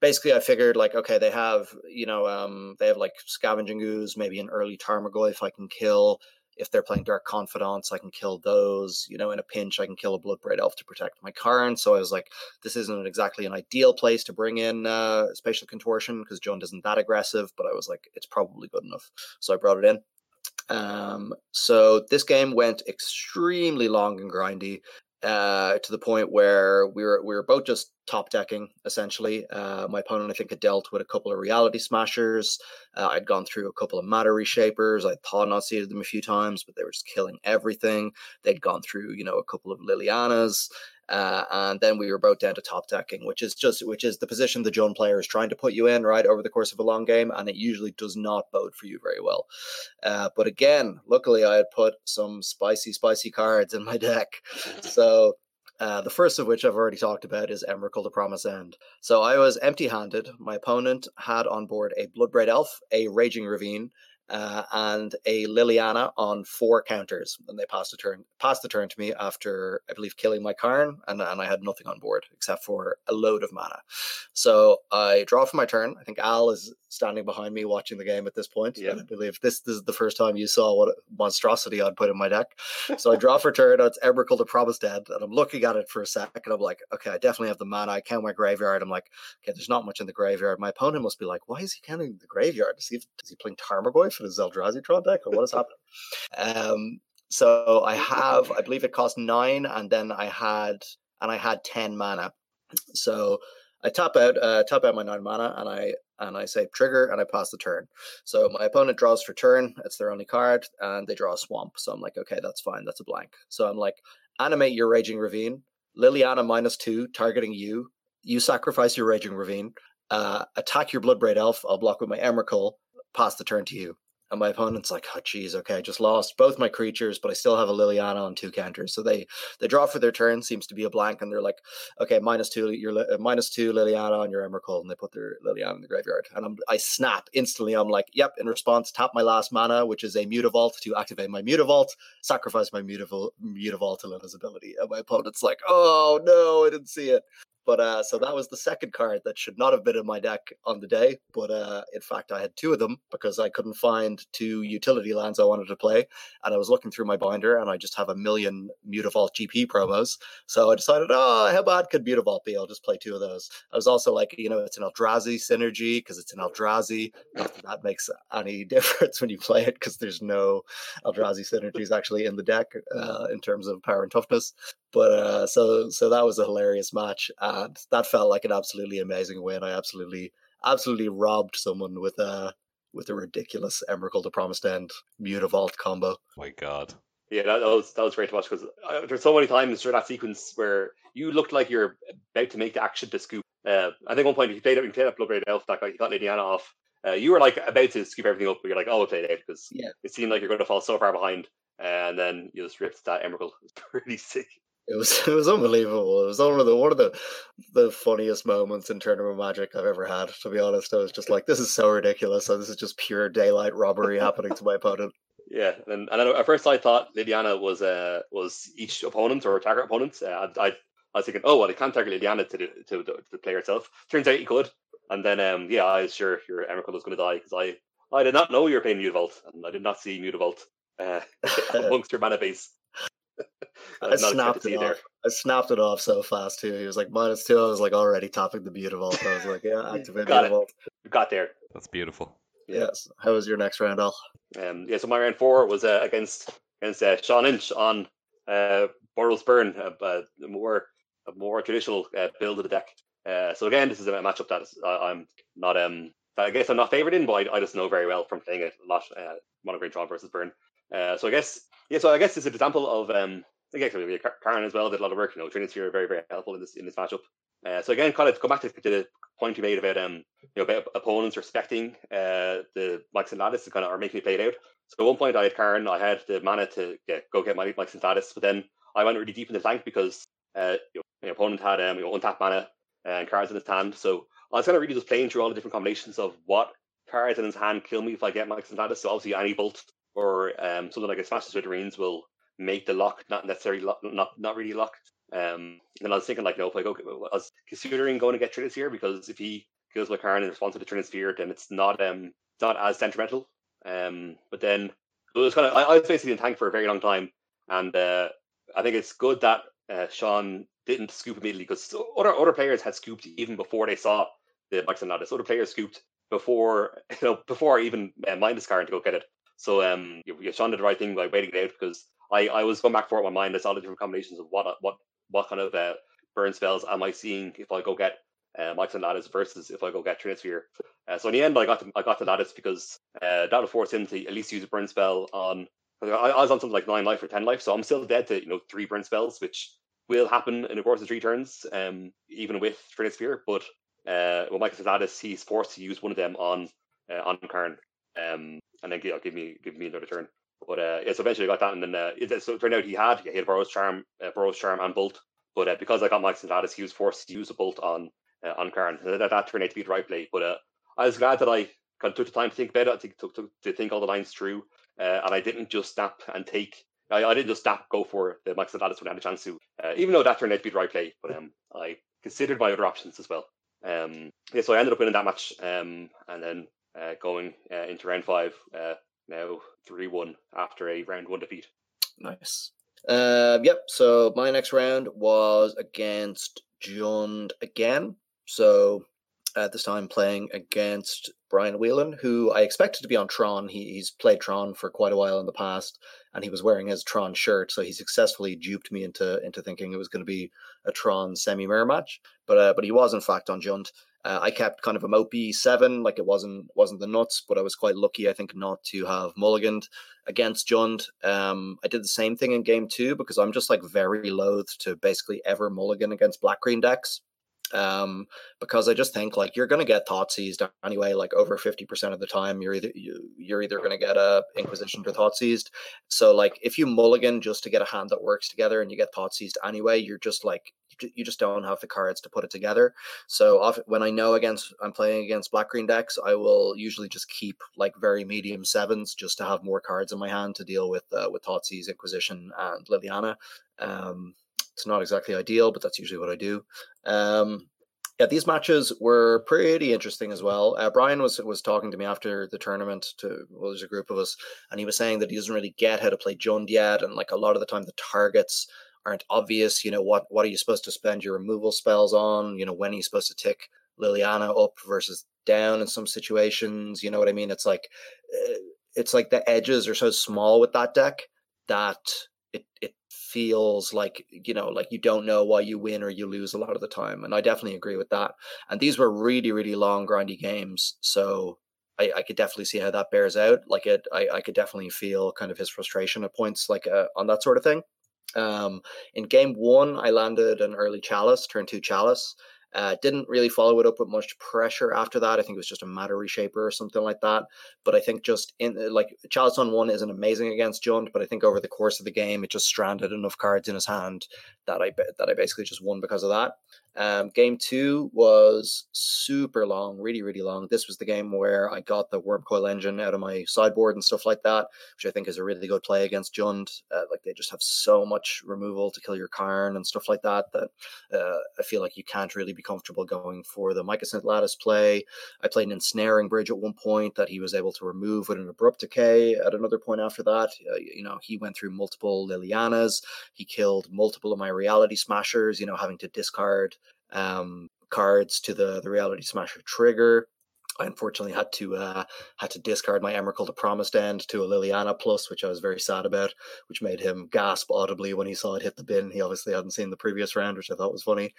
Basically, I figured, like, okay, they have, you know, um, they have, like, Scavenging Ooze, maybe an early Tarmogoyf I can kill. If they're playing Dark Confidants, I can kill those. You know, in a pinch, I can kill a Bloodbraid Elf to protect my Karn. So I was like, this isn't exactly an ideal place to bring in uh, Spatial Contortion, because Jund isn't that aggressive, but I was like, it's probably good enough. So I brought it in. Um, so this game went extremely long and grindy. Uh, to the point where we were we were both just top decking essentially. Uh, my opponent I think had dealt with a couple of Reality Smashers. Uh, I'd gone through a couple of Matter Reshapers. I thought not seeded them a few times, but they were just killing everything. They'd gone through you know a couple of Lilianas, uh, and then we were both down to top decking, which is just which is the position the Jund player is trying to put you in right over the course of a long game, and it usually does not bode for you very well. Uh, but again, luckily I had put some spicy, spicy cards in my deck, so. Uh, the first of which I've already talked about is Emrakul the Promised End. So I was empty-handed. My opponent had on board a Bloodbraid Elf, a Raging Ravine, uh, and a Liliana on four counters. And they passed the turn, passed the turn to me after, I believe, killing my Karn, and, and I had nothing on board except for a load of mana. So I draw for my turn. I think Al is standing behind me watching the game at this point. Yeah. I believe this, this is the first time you saw what monstrosity I'd put in my deck. So I draw for turn. It's Emrakul the Promised End, and I'm looking at it for a second. I'm like, okay, I definitely have the mana. I count my graveyard. I'm like, okay, there's not much in the graveyard. My opponent must be like, why is he counting the graveyard? Is he, is he playing Tarmogoyf for his Eldrazi Tron deck, or what is happening? Um, so I have, I believe it cost nine, and then I had, and I had ten mana. So I tap out, uh, tap out my nine mana, and I and I say trigger, and I pass the turn. So my opponent draws for turn. It's their only card, and they draw a swamp. So I'm like, okay, that's fine. That's a blank. So I'm like, animate your Raging Ravine. Liliana minus two, targeting you. You sacrifice your Raging Ravine. Uh, attack your Bloodbraid Elf. I'll block with my Emrakul. Pass the turn to you. And my opponent's like, oh, geez, okay, I just lost both my creatures, but I still have a Liliana on two counters. So they, they draw for their turn, seems to be a blank, and they're like, okay, minus two, your uh, minus two Liliana on your Emrakul, and they put their Liliana in the graveyard. And I'm, I snap instantly. I'm like, yep, in response, tap my last mana, which is a Mutavault, to activate my Mutavault, sacrifice my Mutavault, Mutavault to Liliana's ability. And my opponent's like, oh, no, I didn't see it. But uh, so that was the second card that should not have been in my deck on the day. But uh, in fact, I had two of them because I couldn't find two utility lands I wanted to play. And I was looking through my binder and I just have a million Mutavault G P promos. So I decided, oh, how bad could Mutavault be? I'll just play two of those. I was also like, you know, it's an Eldrazi synergy because it's an Eldrazi. Not that, that makes any difference when you play it because there's no Eldrazi synergies actually in the deck uh, in terms of power and toughness. But uh, so so that was a hilarious match, and that felt like an absolutely amazing win. I absolutely absolutely robbed someone with a with a ridiculous Emrakul the Promised End Mutavault combo. My God, yeah, that, that was that was great to watch because there's so many times during that sequence where you looked like you're about to make the action to scoop. Uh, I think one point you played up, you played up Bloodbraid Elf, that guy, you got Liliana off. Uh, you were like about to scoop everything up, but you're like, "Oh, I'll play it out," because yeah. It seemed like you're going to fall so far behind, and then you just ripped that Emrakul. It's pretty sick. It was it was unbelievable. It was one of the one of the, the funniest moments in tournament magic I've ever had. To be honest, I was just like, "This is so ridiculous!" So this is just pure daylight robbery happening to my opponent. Yeah, and, and at first I thought Liliana was uh, was each opponent or attacker opponent. Uh, I, I I was thinking, oh well, I can't target Liliana to the, to the, to the player itself. Turns out you could. And then um, yeah, I was sure your Emrakul was going to die because I, I did not know you were playing Mutavault, and I did not see Mutavault uh, amongst your mana base. I snapped it off. There. I snapped it off so fast too. He was like minus two. I was like already topping the Mutavault. I was like, yeah, activate Mutavault. Got there. That's beautiful. Yes. Yeah. Yeah. How was your next round, Al? Um, yeah. So my round four was uh, against against uh, Sean Inch on uh, Borrow's Burn, a, a more a more traditional uh, build of the deck. Uh, so again, this is a matchup that I, I'm not um I guess I'm not favoured in, but I, I just know very well from playing it a lot. Uh, Monogreen Tron versus Burn. Uh, so I guess yeah. So I guess it's an example of um. Again, Ciarán as well did a lot of work. You know, Trinity are very, very helpful in this in this matchup. Uh, so again, kind of go back to, to the point you made about um, you know, about opponents respecting uh the Mycosynth Lattice and kind of are making it played out. So at one point, I had Ciarán, I had the mana to yeah, go get my Mycosynth Lattice, but then I went really deep in the tank because uh, you know, my opponent had um, you know, untapped mana and cards in his hand. So I was kind of really just playing through all the different combinations of what cards in his hand kill me if I get Mycosynth Lattice. So obviously, any bolt or um something like a Smash the Smithereens will make the lock not necessarily lock, not not really lock. Um, and I was thinking like, no, if I go, I was considering going to get Thragtusk because if he kills my Ciarán in response to the Thragtusk, then it's not um not as detrimental. Um, but then it was kind of I, I was basically in tank for a very long time, and uh, I think it's good that uh, Sean didn't scoop immediately because other other players had scooped even before they saw the Mycosynth Lattice. Other players scooped before you know before I even uh, minus Ciarán to go get it. So um, you know, Sean did the right thing by waiting it out because. I, I was going back for it in my mind. I saw the different combinations of what what what kind of uh, burn spells am I seeing if I go get uh, Mycosynth Lattice versus if I go get Trinity. Uh, so in the end, I got to, I got the Lattice because uh, that would force him to at least use a burn spell on. I, I was on something like nine life or ten life, so I'm still dead to you know three burn spells, which will happen in the course of three turns, um, even with Trinity. But uh, with Mycosynth Lattice, he's forced to use one of them on uh, on Ciarán, um, and then you know, give me give me another turn. But uh, yeah, so eventually I got that, and then uh, it, so it turned out he had yeah, he had Burrow's Charm, uh, Burrow's Charm, and Bolt. But uh, because I got Mycosynth Lattice, he was forced to use a Bolt on uh, on Ciarán. That, that turned out to be the right play. But uh, I was glad that I kind of took the time to think about it. I took, took to think all the lines through, uh, and I didn't just snap and take. I, I didn't just snap go for the Mycosynth Lattice when I had a chance to, uh, even though that turned out to be the right play. But um, I considered my other options as well. Um, yeah, so I ended up winning that match, um, and then uh, going uh, into round five uh, now three one after a round one defeat. Nice. Uh, yep. So my next round was against Jund again. So at this time playing against Brian Whelan, who I expected to be on Tron. He, he's played Tron for quite a while in the past, and he was wearing his Tron shirt. So he successfully duped me into into thinking it was going to be a Tron semi-mirror match. But uh, but he was in fact on Jund. Uh, I kept kind of a mopey seven, like it wasn't wasn't the nuts, but I was quite lucky, I think, not to have mulliganed against Jund. Um, I did the same thing in game two because I'm just like very loath to basically ever mulligan against black-green decks. Um, because I just think like you're going to get Thoughtseized anyway, like over fifty percent of the time you're either, you, you're either going to get a Inquisition or Thoughtseized. So like if you mulligan just to get a hand that works together and you get Thoughtseized anyway, you're just like, you just don't have the cards to put it together. So often when I know against, I'm playing against black green decks, I will usually just keep like very medium sevens just to have more cards in my hand to deal with, uh, with Thoughtseize, Inquisition and Liliana. Um, It's not exactly ideal, but that's usually what I do. Um, yeah, these matches were pretty interesting as well. Uh, Brian was was talking to me after the tournament. To well, there's a group of us, and he was saying that he doesn't really get how to play Jund yet, and like a lot of the time the targets aren't obvious. You know, what what are you supposed to spend your removal spells on? You know, when are you supposed to tick Liliana up versus down in some situations? You know what I mean? It's like it's like the edges are so small with that deck that it it. feels like, you know, like you don't know why you win or you lose a lot of the time. And I definitely agree with that. And these were really, really long, grindy games. So I, I could definitely see how that bears out. Like it, I, I could definitely feel kind of his frustration at points, like uh, on that sort of thing. Um, in game one, I landed an early Chalice, turn two Chalice. Uh, didn't really follow it up with much pressure after that. I think it was just a Matter Reshaper or something like that. But I think just in like Chalice on one isn't amazing against Jund, but I think over the course of the game, it just stranded enough cards in his hand that I that I basically just won because of that. Um, game two was super long, really, really long. This was the game where I got the Worm Coil Engine out of my sideboard and stuff like that, which I think is a really good play against Jund. Uh, like they just have so much removal to kill your Karn and stuff like that that uh, I feel like you can't really be comfortable going for the Mycosynth Lattice play. I played an Ensnaring Bridge at one point that he was able to remove with an Abrupt Decay. At another point after that, uh, you know, he went through multiple Lilianas. He killed multiple of my Reality Smashers, you know, having to discard um cards to the the Reality Smasher trigger. I unfortunately had to uh had to discard my Emrakul the Promised End to a Liliana plus, which I was very sad about, which made him gasp audibly when he saw it hit the bin. He obviously hadn't seen the previous round, which I thought was funny.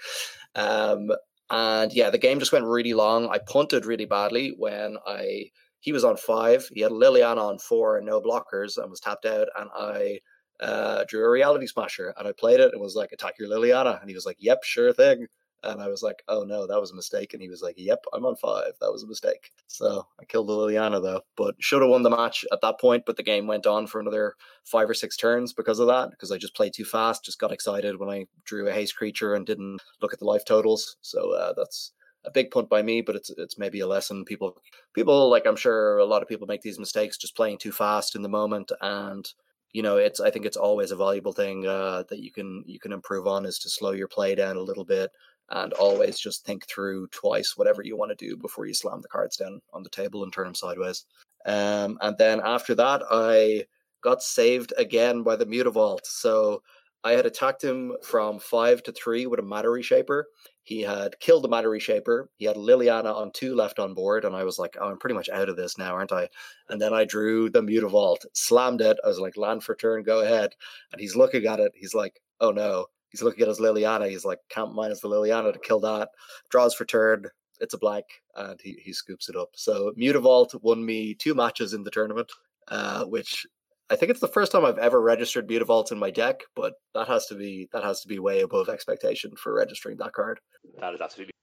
Um and yeah, the game just went really long. I punted really badly when I he was on five, he had Liliana on four and no blockers and was tapped out, and I uh drew a Reality Smasher and I played it and was like, attack your Liliana, and he was like, yep, sure thing. And I was like, oh no, that was a mistake. And he was like, yep, I'm on five. That was a mistake. So I killed the Liliana though, but should have won the match at that point. But the game went on for another five or six turns because of that, because I just played too fast, just got excited when I drew a haste creature and didn't look at the life totals. So uh, that's a big punt by me, but it's it's maybe a lesson. People, people like I'm sure a lot of people make these mistakes just playing too fast in the moment. And you know, it's I think it's always a valuable thing uh, that you can you can improve on, is to slow your play down a little bit. And always just think through twice whatever you want to do before you slam the cards down on the table and turn them sideways. Um, and then after that, I got saved again by the Mutavault. So I had attacked him from five to three with a Matter Reshaper. He had killed the Matter Reshaper. He had Liliana on two left on board. And I was like, oh, I'm pretty much out of this now, aren't I? And then I drew the Mutavault, slammed it. I was like, land for turn, go ahead. And he's looking at it. He's like, oh no. He's looking at his Liliana. He's like, can't minus the Liliana to kill that. Draws for turn. It's a blank. And he, he scoops it up. So Mutavault won me two matches in the tournament, uh, which I think it's the first time I've ever registered Mutavault in my deck, but that has to be that has to be way above expectation for registering that card. That is absolutely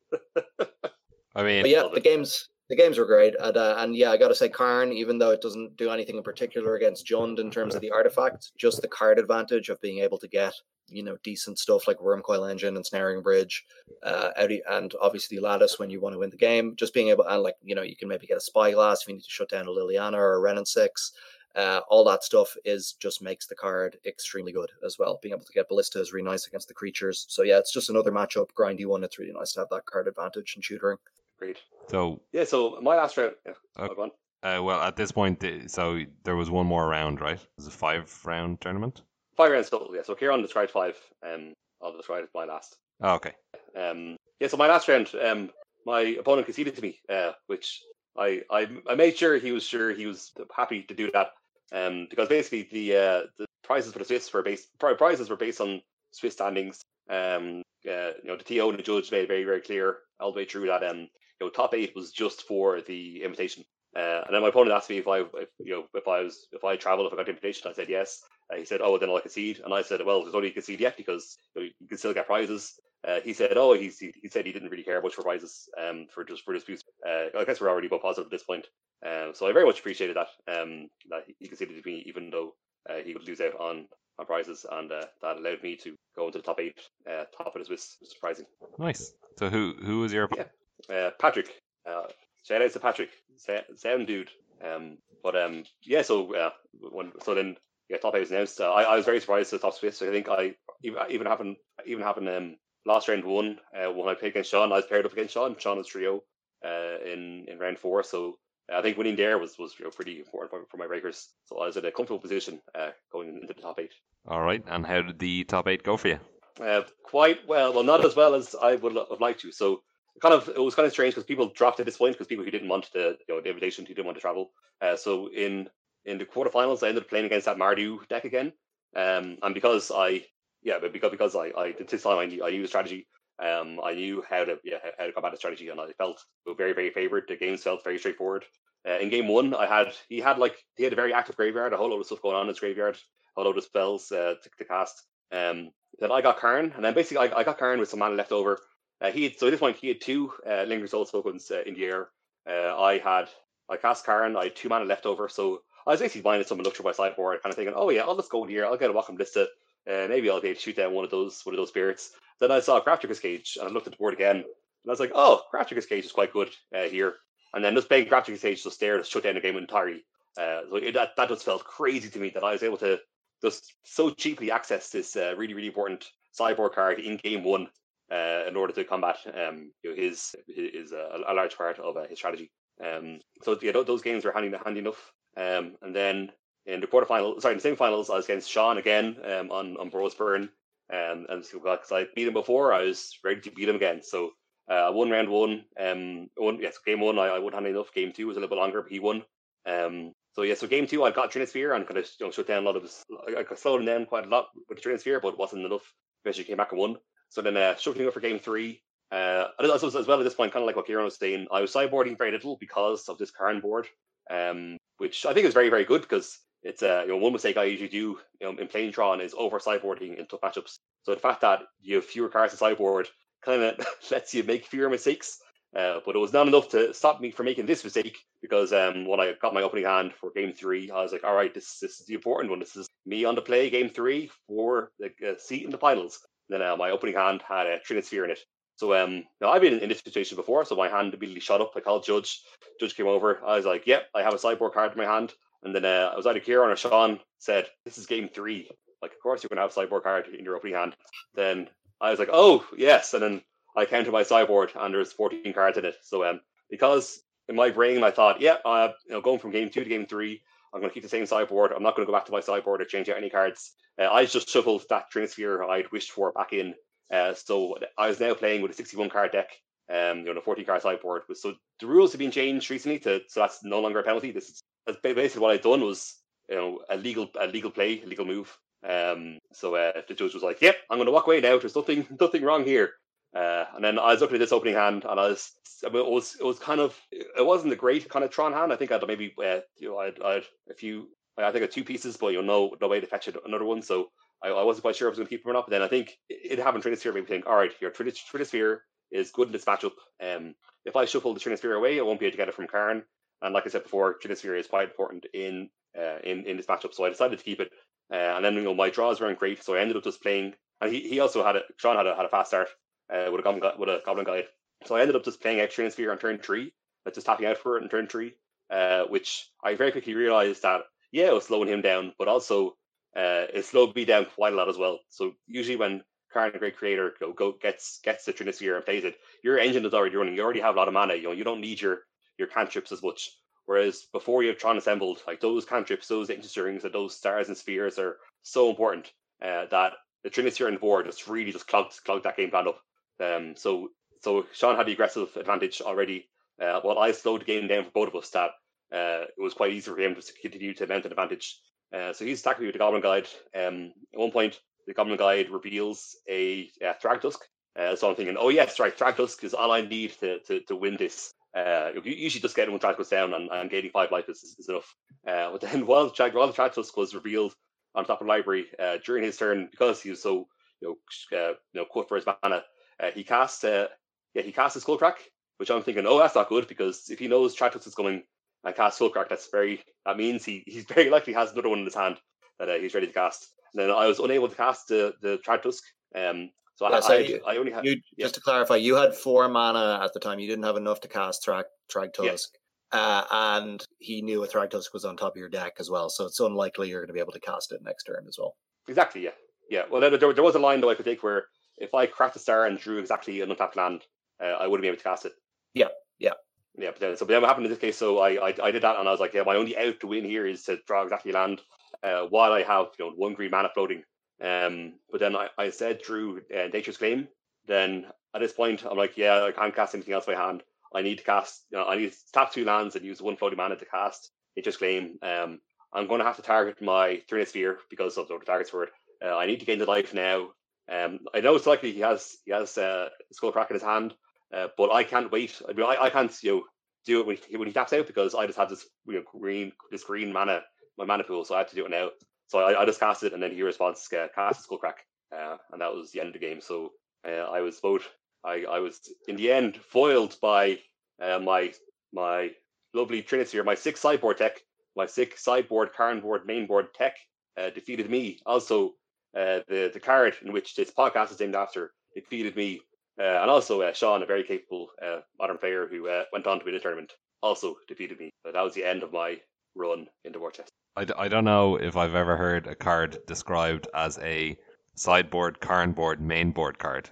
I mean, but yeah, the game's The games were great, and, uh, and yeah, I got to say, Karn, even though it doesn't do anything in particular against Jund in terms of the artifact, just the card advantage of being able to get you know, decent stuff like Worm Coil Engine and Snaring Bridge, uh, and obviously Lattice when you want to win the game. Just being able, and like, you know, you can maybe get a Spyglass if you need to shut down a Liliana or a Renin six. Uh, all that stuff is just makes the card extremely good as well. Being able to get Ballista is really nice against the creatures. So yeah, it's just another matchup, grindy one. It's really nice to have that card advantage and tutoring. Great. So yeah, so my last round. Yeah, uh, one. Uh, well, at this point, so there was one more round, right? It was a five-round tournament. Five rounds total, yeah. So Ciarán described five. Um, I'll describe my last. Oh, okay. Um, yeah. So my last round, um, my opponent conceded to me, uh, which I, I I made sure he was sure he was happy to do that. Um, because basically the uh, the prizes for the Swiss were based prizes were based on Swiss standings. Um, uh, you know, the T O and the judge made it very very clear all the way through that. Um, you know, top eight was just for the invitation. Uh, and then my opponent asked me if I, if, you know, if I was if I traveled if I got the invitation. I said yes. Uh, he said, "Oh, then I'll concede." And I said, "Well, there's only you concede yet because you, know, you can still get prizes." Uh, he said, "Oh, he, he he said he didn't really care much for prizes. Um, for just for this piece. Uh, I guess we're already both positive at this point." Um, so I very much appreciated that um, that he conceded to me, even though uh, he would lose out on, on prizes, and uh, that allowed me to go into the top eight, uh, top of the Swiss, which was surprising. Nice. So who who was your opponent? Yeah. Uh, Patrick. Uh, shout out to Patrick, sound dude. Um, but um, yeah, so uh, when, so then yeah, top eight was announced. Uh, I, I was very surprised at the top Swiss. I think I even happened even happened um, last round one uh, when I played against Sean. I was paired up against Sean. Sean was trio uh, in in round four, so. I think winning there was, was you know, pretty important for, for my breakers. So I was in a comfortable position uh, going into the top eight. All right. And how did the top eight go for you? Uh, quite well. Well, not as well as I would have liked to. So kind of it was kind of strange because people dropped at this point because people who didn't want the, you know, the invitation, who didn't want to travel. Uh, so in, in the quarterfinals, I ended up playing against that Mardu deck again. Um, and because I, yeah, but because, because I, I did this time, I knew, I knew the strategy. Um, I knew how to yeah, how to combat the strategy, and I felt very very favoured. The games felt very straightforward. Uh, in game one, I had he had like he had a very active graveyard, a whole lot of stuff going on in his graveyard, a whole lot of spells uh, to, to cast. Um, then I got Karn, and then basically I, I got Karn with some mana left over. Uh, he had, so at this point he had two uh, Lingering Souls tokens uh, in the air. Uh, I had I cast Karn, I had two mana left over, so I was basically buying some luxury by sideboard, kind of thinking, oh yeah, I'll just go in here, I'll get a Welcome Lista. Uh, maybe I'll be able to shoot down one of those one of those spirits. Then I saw Thragtusk's Cage, and I looked at the board again, and I was like, oh, Thragtusk's Cage is quite good uh, here. And then just playing Thragtusk's Cage just there to shut down the game entirely. Uh, so it, that, that just felt crazy to me that I was able to just so cheaply access this uh, really, really important sideboard card in game one uh, in order to combat um, you know, his is uh, a large part of uh, his strategy. Um, so yeah, those games were handy, handy enough. Um, and then in the quarterfinal, sorry, in the semifinals, I was against Sean again um, on, on Burrow's Burn. Um, and because I beat him before, I was ready to beat him again. So I uh, won round one. Um, won, yes, game one, I, I won hand enough. Game two was a little bit longer, but he won. Um, so yeah, so game two, I got Trinity Sphere and kind of you know, shut down a lot of his. I slowed him down quite a lot with the Trinity Sphere, but it wasn't enough. Eventually came back and won. So then uh, shuffling up for game three. Uh, as well at this point, kind of like what Ciarán was saying, I was sideboarding very little because of this Karn board, um, which I think is very, very good because it's uh, you know, one mistake I usually do you know, in playing Tron is over sideboarding in tough matchups. So the fact that you have fewer cards to sideboard kind of lets you make fewer mistakes. Uh, but it was not enough to stop me from making this mistake because um, when I got my opening hand for game three, I was like, all right, this this is the important one. This is me on the play game three for the uh, seat in the finals. And then uh, my opening hand had a Trinity Sphere in it. So um, now I've been in this situation before. So my hand immediately shot up. I called Judge. Judge came over. I was like, yep, yeah, I have a sideboard card in my hand. And then uh, I was either Ciarán or Sean said, this is game three. Like, of course you're going to have a sideboard card in your opening hand. Then I was like, oh, yes. And then I counted my sideboard and there's fourteen cards in it. So um, because in my brain I thought, yeah, uh, you know, going from game two to game three, I'm going to keep the same sideboard. I'm not going to go back to my sideboard or change out any cards. Uh, I just shuffled that Trinity Sphere I'd wished for back in. Uh, so I was now playing with a sixty-one card deck. Um, you know, the fourteen card sideboard. So the rules have been changed recently to so that's no longer a penalty. This is that's basically what I'd done was you know a legal a legal play, a legal move. Um, so uh, the judge was like, "Yep, I'm going to walk away now. There's nothing nothing wrong here." Uh, and then I was looking at this opening hand, and I was I mean, it was it was kind of it wasn't a great kind of Tron hand. I think I'd maybe uh, you know I'd, I'd a few I think I had two pieces, but you know no, no way to fetch another one. So I, I wasn't quite sure if I was going to keep him or not. But then I think it, it happened. Trinity Sphere made me think, "All right, your Trinity Sphere is good in this matchup. Um, if I shuffle the Trinity Sphere away, I won't be able to get it from Karn. And like I said before, Trinity Sphere is quite important in uh, in in this matchup. So I decided to keep it. Uh, and then you know my draws weren't great, so I ended up just playing And he, he also had a Sean had a, had a fast start uh, with a goblin with a goblin guide. So I ended up just playing Extreme Sphere on turn three, like just tapping out for it on turn three, uh, which I very quickly realized that yeah, it was slowing him down, but also uh, it slowed me down quite a lot as well. So usually when Karn the Great Creator go, go gets gets the Trinity Sphere and plays it, your engine is already running. You already have a lot of mana. You know, you don't need your your cantrips as much. Whereas before you have Tron assembled, like those cantrips, those ancient rings, and those stars and spheres are so important uh, that the Trinity Sphere and board just really just clogged clogged that game plan up. Um, so so Sean had the aggressive advantage already. Uh, while I slowed the game down for both of us, that uh, it was quite easy for him to continue to mount an advantage. Uh, so he's attacking me with the Goblin Guide. Um, at one point, the Goblin Guide reveals a, a Thragtusk. Uh, so I'm thinking, oh yes, right, Thragtusk is all I need to to, to win this. Uh, you usually just getting one Thragtusk down and, and gaining five life is, is enough. Uh, but then while, while the Thragtusk was revealed on top of the library, uh, during his turn, because he was so you know, uh, you know cut for his mana, uh, he cast uh, yeah he cast his Skullcrack, which I'm thinking, oh, that's not good, because if he knows Thragtusk is coming and casts Skullcrack, that's very that means he he's very likely has another one in his hand that uh, he's ready to cast. And then I was unable to cast the the Thragtusk. Um, So I, yeah, so I, you, I only had you, yeah. Just to clarify, you had four mana at the time. You didn't have enough to cast Thrag Thragtusk, yeah. uh, and he knew a Thragtusk was on top of your deck as well. So it's unlikely you're going to be able to cast it next turn as well. Exactly. Yeah. Yeah. Well, there, there was a line though I could take where if I cracked a star and drew exactly an untapped land, uh, I wouldn't be able to cast it. Yeah. Yeah. Yeah. But then, so but then what happened in this case? So I, I I did that and I was like, yeah, my only out to win here is to draw exactly land uh, while I have you know one green mana floating. Um, but then I, I said through uh, Nature's Claim. Then at this point, I'm like, yeah, I can't cast anything else by hand. I need to cast, you know, I need to tap two lands and use one floating mana to cast Nature's Claim. Um, I'm going to have to target my Trinity Sphere because of the targets for it. Uh, I need to gain the life now. Um, I know it's likely he has he has uh, Skullcrack in his hand, uh, but I can't wait. I mean, I, I can't you know, do it when he, when he taps out because I just have this you know, green this green mana my mana pool, so I have to do it now. So I, I just cast it, and then he responds, uh, cast Skullcrack, uh, and that was the end of the game. So uh, I was both, I, I was in the end foiled by uh, my my lovely Trinity here, my sick sideboard tech, my sick sideboard Karn board main board tech uh, defeated me. Also, uh, the the card in which this podcast is named after defeated me, uh, and also uh, Sean, a very capable uh, modern player who uh, went on to win the tournament, also defeated me. So that was the end of my run in the war chest. I, d- I don't know if I've ever heard a card described as a sideboard, Karn board, main board card.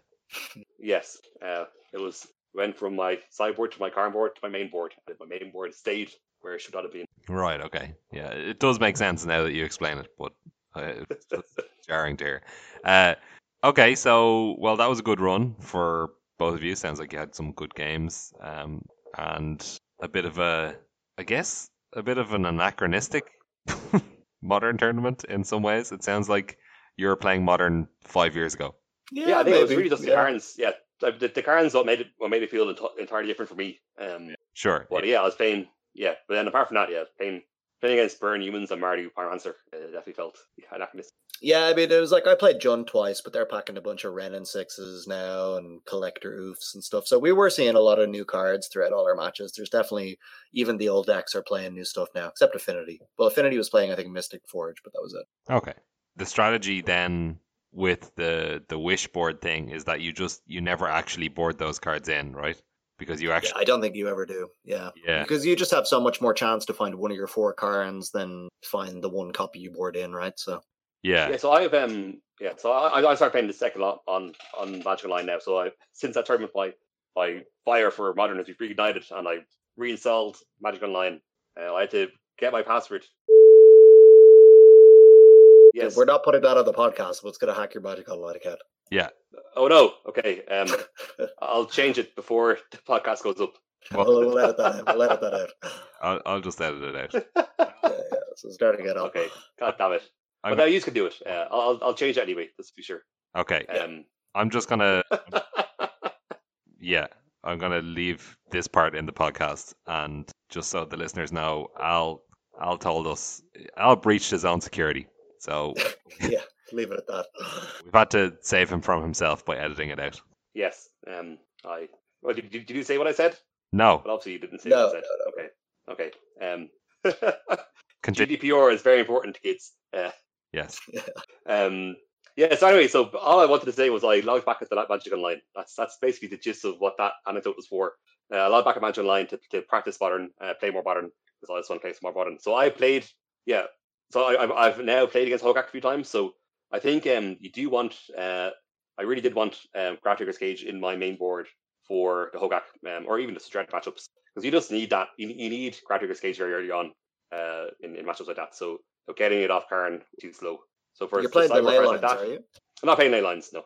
Yes, uh, it was went from my sideboard to my Karn board to my main board. And my main board stayed where it should not have been. Right, okay. Yeah, it does make sense now that you explain it, but uh, it's jarring to hear. Uh, okay, so, well, that was a good run for both of you. Sounds like you had some good games um, and a bit of a, I guess, a bit of an anachronistic modern tournament in some ways. It sounds like you were playing modern five years ago. Yeah, yeah I think maybe. It was really just the yeah. Karns. Yeah, the, the Karns what made it what made it feel ent- entirely different for me. Um, yeah. Sure. But yeah. yeah, I was playing. Yeah, but then apart from that, yeah, playing playing against Burn Humans and Mardu Pyromancer uh, definitely felt anachronistic. Yeah, I mean, it was like I played Jund twice, but they're packing a bunch of Renin sixes now and Collector Oofs and stuff. So we were seeing a lot of new cards throughout all our matches. There's definitely, even the old decks are playing new stuff now, except Affinity. Well, Affinity was playing, I think, Mystic Forge, but that was it. Okay. The strategy then with the the wish board thing is that you just, you never actually board those cards in, right? Because you actually... Yeah, I don't think you ever do, yeah. yeah. Because you just have so much more chance to find one of your four Karns than find the one copy you board in, right? So... Yeah. yeah. So I have um yeah. So I I started playing the second lot on on Magic Online now. So I since that tournament, my my fire for Modern has been reignited, and I reinstalled Magic Online. Uh, I had to get my password. Yes, Dude, we're not putting that on the podcast. But it's going to hack your Magic Online account. Yeah. Oh no. Okay. Um, I'll change it before the podcast goes up. Well, we'll edit that out. We'll edit that out. I'll I'll just edit it out. yeah, yeah. So starting it off. Okay. God damn it. But I'm... now you can do it. Uh, I'll I'll change it anyway, just to be sure. Okay. Um, I'm just going to... yeah, I'm going to leave this part in the podcast. And just so the listeners know, Al, Al told us... Al breached his own security. So... yeah, leave it at that. We've had to save him from himself by editing it out. Yes. Um. I. Well, did, did you say what I said? No. Well, obviously you didn't say no, what I said. No, no. Okay. Okay. Um. G D P R is very important to kids. Uh, Yes. Yeah. Um, Yeah, so anyway, so all I wanted to say was I logged back into that Magic Online. That's that's basically the gist of what that anecdote was for. Uh, I logged back at Magic Online to, to practice Modern, uh, play more Modern, because I just want to play some more Modern. So I played, yeah, so I, I've now played against Hogaak a few times, so I think um, you do want, uh, I really did want um, Gravedigger's Cage in my main board for the Hogaak, um, or even the Strength matchups, because you just need that, you, you need Gravedigger's Cage very early on uh, in, in matchups like that, so getting it off Karn too slow. So first, you're playing the ley lines, like are you? I'm not playing ley lines, no.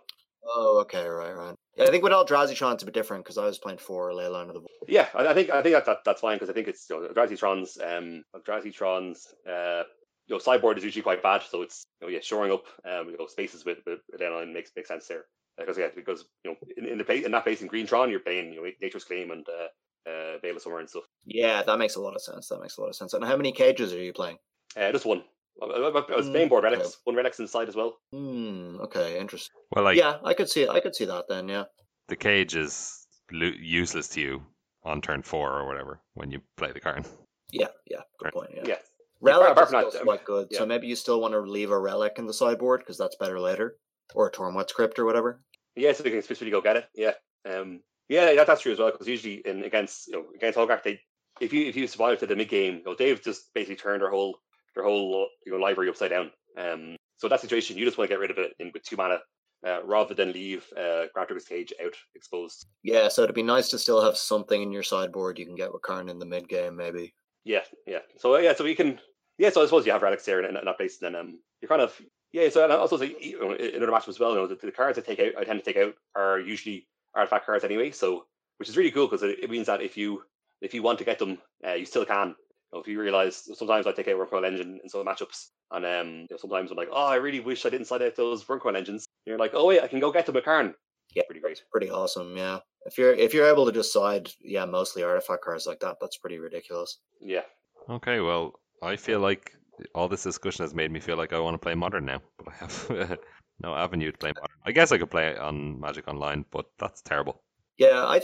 Oh, okay, right, right. Yeah, I think with Eldrazi Tron, it's a bit different because I was playing for Leyline of the Void. Yeah, I, I think I think that, that that's fine because I think it's, you know, Eldrazi Tron's um, Eldrazi Tron's uh, you know, sideboard is usually quite bad, so it's, you know, yeah, shoring up um, you know, spaces with, with Leyline makes makes sense there because uh, yeah, because you know in, in the place in that place in Green Tron you're playing, you know, Nature's Claim and uh, uh, Veil of Summer and stuff. Yeah, that makes a lot of sense. That makes a lot of sense. And how many cages are you playing? Uh, just one. I was playing board relics, okay. One relic's inside as well. Mm, okay, interesting. Well, like, yeah, I could see it. I could see that then. Yeah, the cage is lo- useless to you on turn four or whatever when you play the Karn. Yeah, yeah, good right. point. Yeah, yeah. Relic yeah, is still not, quite good, yeah. So maybe you still want to leave a relic in the sideboard because that's better later, or a Tormod Crypt or whatever. Yeah, so they can specifically go get it. Yeah, um, yeah, that, that's true as well because usually in against you know, against Hogaak, they if you if you survive to the mid game, you know, they've just basically turned their whole. Their whole you know, library upside down. Um, so that situation, you just want to get rid of it in with two mana, uh, rather than leave uh, Gravedigger's Cage out exposed. Yeah, so it'd be nice to still have something in your sideboard you can get with Karn in the mid game, maybe. Yeah, yeah. So uh, yeah, so you can. Yeah, so I suppose you have relics there in, in that place, and then um, you're kind of yeah. So and also so, you know, in other matchups as well, you know, the, the cards I take out, I tend to take out are usually artifact cards anyway. So which is really cool because it, it means that if you if you want to get them, uh, you still can. You know, if you realise, sometimes I take out Worm Coil Engine in some matchups, and um, you know, sometimes I'm like, oh, I really wish I didn't side out those Worm Coil Engines. And you're like, oh wait, I can go get them with Karn. Yeah, pretty great, pretty awesome. Yeah, if you're if you're able to just side, yeah, mostly artifact cards like that, that's pretty ridiculous. Yeah. Okay, well, I feel like all this discussion has made me feel like I want to play Modern now, but I have no avenue to play Modern. I guess I could play it on Magic Online, but that's terrible. Yeah, I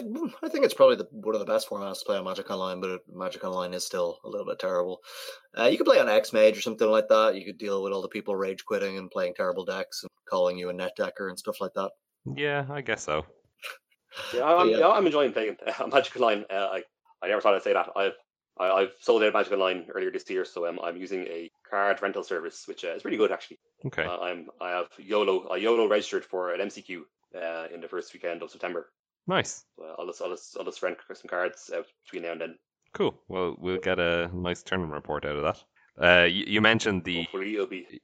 I think it's probably the, one of the best formats to play on Magic Online, but Magic Online is still a little bit terrible. Uh, you could play on X-Mage or something like that. You could deal with all the people rage quitting and playing terrible decks and calling you a net decker and stuff like that. Yeah, I guess so. Yeah, I'm, yeah. Yeah, I'm enjoying playing on Magic Online. Uh, I I never thought I'd say that. I've I, I've sold out Magic Online earlier this year, so um, I'm using a card rental service, which uh, is pretty good actually. Okay. Uh, I'm I have YOLO I YOLO registered for an M C Q uh, in the first weekend of September. Nice. Well, I'll just, I'll just, I'll just rent some cards out between now and then. Cool. Well, we'll get a nice tournament report out of that. Uh, you, you mentioned the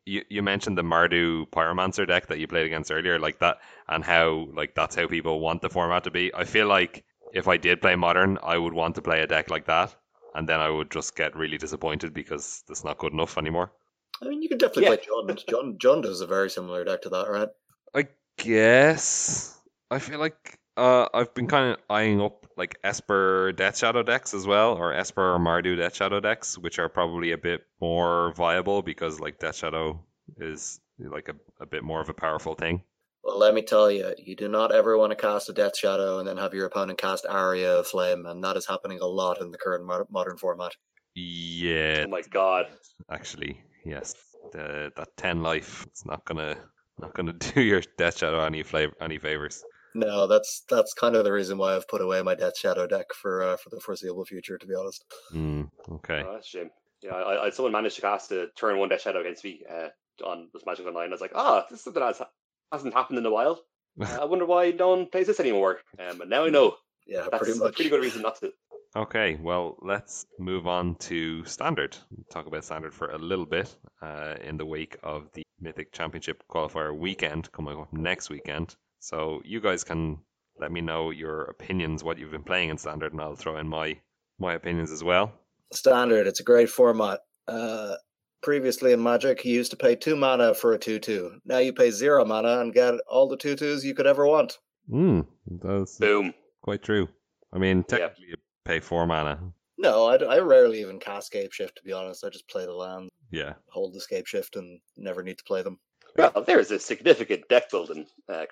you, you mentioned the Mardu Pyromancer deck that you played against earlier, like that, and how like that's how people want the format to be. I feel like if I did play Modern, I would want to play a deck like that, and then I would just get really disappointed because that's not good enough anymore. I mean, you can definitely yeah. play Jund. Jund. Jund is a very similar deck to that, right? I guess. I feel like. Uh, I've been kind of eyeing up like Esper Death Shadow decks as well, or Esper or Mardu Death Shadow decks, which are probably a bit more viable because like Death Shadow is like a, a bit more of a powerful thing. Well, let me tell you, you do not ever want to cast a Death Shadow and then have your opponent cast Aria of Flame, and that is happening a lot in the current Modern format. Yeah. Oh my god. Actually, yes. The, that ten life, it's not gonna not gonna do your Death Shadow any flavor, any favors. No, that's that's kind of the reason why I've put away my Death Shadow deck for uh, for the foreseeable future, to be honest. Mm, okay. Oh, that's a shame. Yeah, I, I someone managed to cast a turn one Death Shadow against me uh, on this Magic Online. I was like, ah, oh, this is something that hasn't happened in a while. Uh, I wonder why no one plays this anymore. Um, and now I know. Yeah, that's pretty much. A pretty good reason not to. Okay, well, let's move on to Standard. We'll talk about Standard for a little bit uh, in the wake of the Mythic Championship Qualifier weekend coming up next weekend. So you guys can let me know your opinions, what you've been playing in Standard, and I'll throw in my my opinions as well. Standard, it's a great format. Uh, previously in Magic, you used to pay two mana for a two two. Now you pay zero mana and get all the two twos you could ever want. Mm, that's Boom. Quite true. I mean, technically yep. you pay four mana. No, I, I rarely even cast Scapeshift, to be honest. I just play the land, yeah. hold the Scapeshift, and never need to play them. Well, there is a significant deck building uh,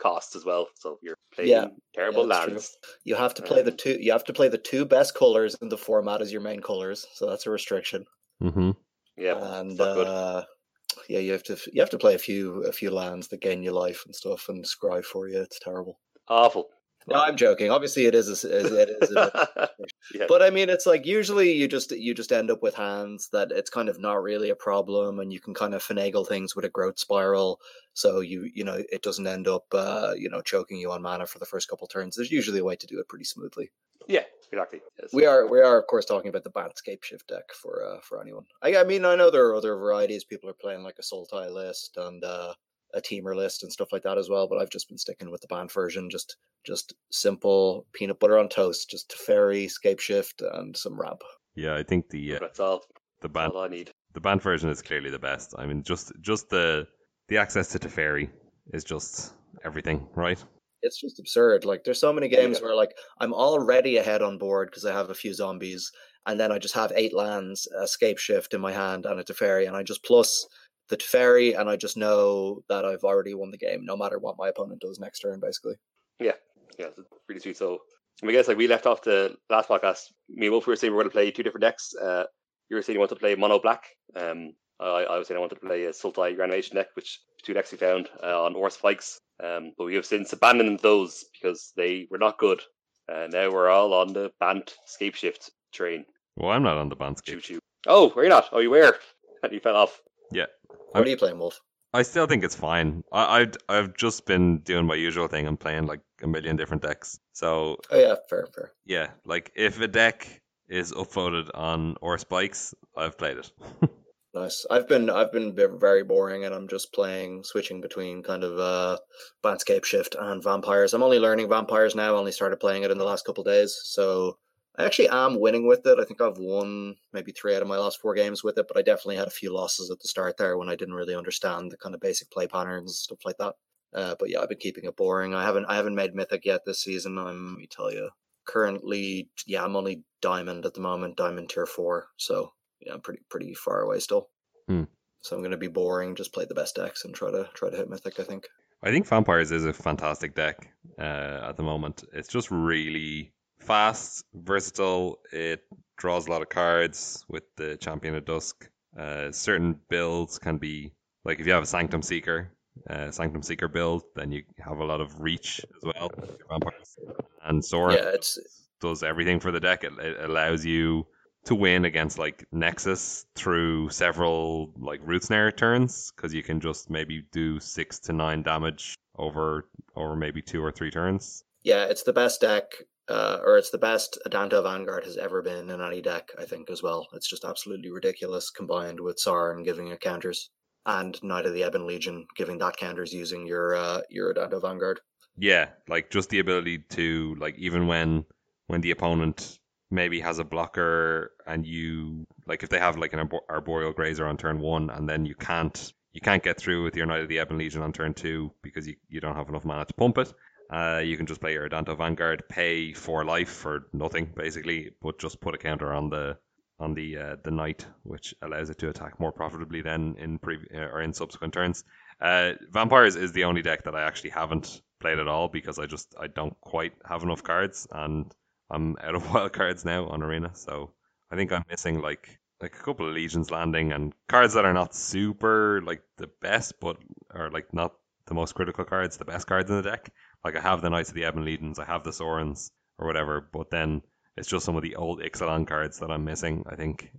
cost as well. So you're playing yeah, terrible yeah, lands. True. You have to play um, the two. You have to play the two best colors in the format as your main colors. So that's a restriction. Mm-hmm. Yeah, and uh, yeah, you have to you have to play a few a few lands that gain you life and stuff and scry for you. It's terrible. Awful. No, I'm joking. Obviously, it is. A, it is a, yeah. But I mean, it's like usually you just you just end up with hands that it's kind of not really a problem, and you can kind of finagle things with a growth spiral, so you you know it doesn't end up uh, you know choking you on mana for the first couple of turns. There's usually a way to do it pretty smoothly. Yeah, exactly. Yes. We are we are of course talking about the Bandscape Shift deck for uh, for anyone. I, I mean, I know there are other varieties. People are playing like a Sultai list and uh, a teamer list and stuff like that as well. But I've just been sticking with the banned version. Just Just simple peanut butter on toast, just Teferi, Scape Shift, and some Ramp. Yeah, I think the uh, that's all. The band, all I need. The band version is clearly the best. I mean, just just the the access to Teferi is just everything, right? It's just absurd. Like, there's so many games yeah. where like I'm already ahead on board because I have a few zombies, and then I just have eight lands, a Scape Shift in my hand, and a Teferi, and I just plus the Teferi, and I just know that I've already won the game, no matter what my opponent does next turn, basically. Yeah. Yeah, it's really sweet. So I guess like we left off the last podcast, me and Wolf, we were saying we were going to play two different decks. Uh, you were saying you want to play Mono Black. Um, I, I was saying I wanted to play a Sultai Granulation deck, which two decks we found uh, on Ors Spikes. Um, but we have since abandoned those because they were not good. Uh, now we're all on the Bant Scape Shift train. Well, I'm not on the Bant Scape Shift. Oh, were you not? Oh, you were. And you fell off. Yeah. What I'm... are you playing, Wolf? I still think it's fine. I, I'd, I've just been doing my usual thing and playing like a million different decks. So oh yeah, fair, fair. Yeah, like if a deck is upvoted on Or Spikes, I've played it. Nice. I've been I've been very boring, and I'm just playing, switching between kind of uh, Bandscape Shift and Vampires. I'm only learning Vampires now. I only started playing it in the last couple of days, so I actually am winning with it. I think I've won maybe three out of my last four games with it, but I definitely had a few losses at the start there when I didn't really understand the kind of basic play patterns and stuff like that. Uh, but yeah, I've been keeping it boring. I haven't I haven't made Mythic yet this season. I'm, let me tell you, currently, yeah, I'm only Diamond at the moment, Diamond Tier four. So yeah, I'm pretty pretty far away still. Hmm. So I'm going to be boring, just play the best decks and try to try to hit Mythic, I think. I think Vampires is a fantastic deck uh, at the moment. It's just really fast, versatile. It draws a lot of cards with the Champion of Dusk. Uh, certain builds can be, like if you have a Sanctum Seeker, uh, Sanctum Seeker build, then you have a lot of reach as well. Vampires and Sora yeah, it's... does everything for the deck. It, it allows you to win against like Nexus through several like Root Snare turns, because you can just maybe do six to nine damage over over maybe two or three turns. Yeah, it's the best deck. Uh, or it's the best Adanto Vanguard has ever been in any deck, I think, as well. It's just absolutely ridiculous, combined with Ciarán giving it counters, and Knight of the Ebon Legion giving that counters using your uh, your Adanto Vanguard. Yeah, like just the ability to, like, even when when the opponent maybe has a blocker, and you, like, if they have like an Arbor- Arboreal Grazer on turn one, and then you can't you can't get through with your Knight of the Ebon Legion on turn two because you, you don't have enough mana to pump it. Uh, you can just play your Adanto Vanguard, pay for life for nothing basically, but just put a counter on the on the uh, the knight, which allows it to attack more profitably than in pre- or in subsequent turns. Uh, Vampires is the only deck that I actually haven't played at all because I just I don't quite have enough cards, and I'm out of wild cards now on Arena, so I think I'm missing like like a couple of Legions Landing and cards that are not super like the best, but are like not the most critical cards, the best cards in the deck. Like, I have the Knights of the Ebon Legions, I have the Sorens, or whatever, but then it's just some of the old Ixalan cards that I'm missing, I think,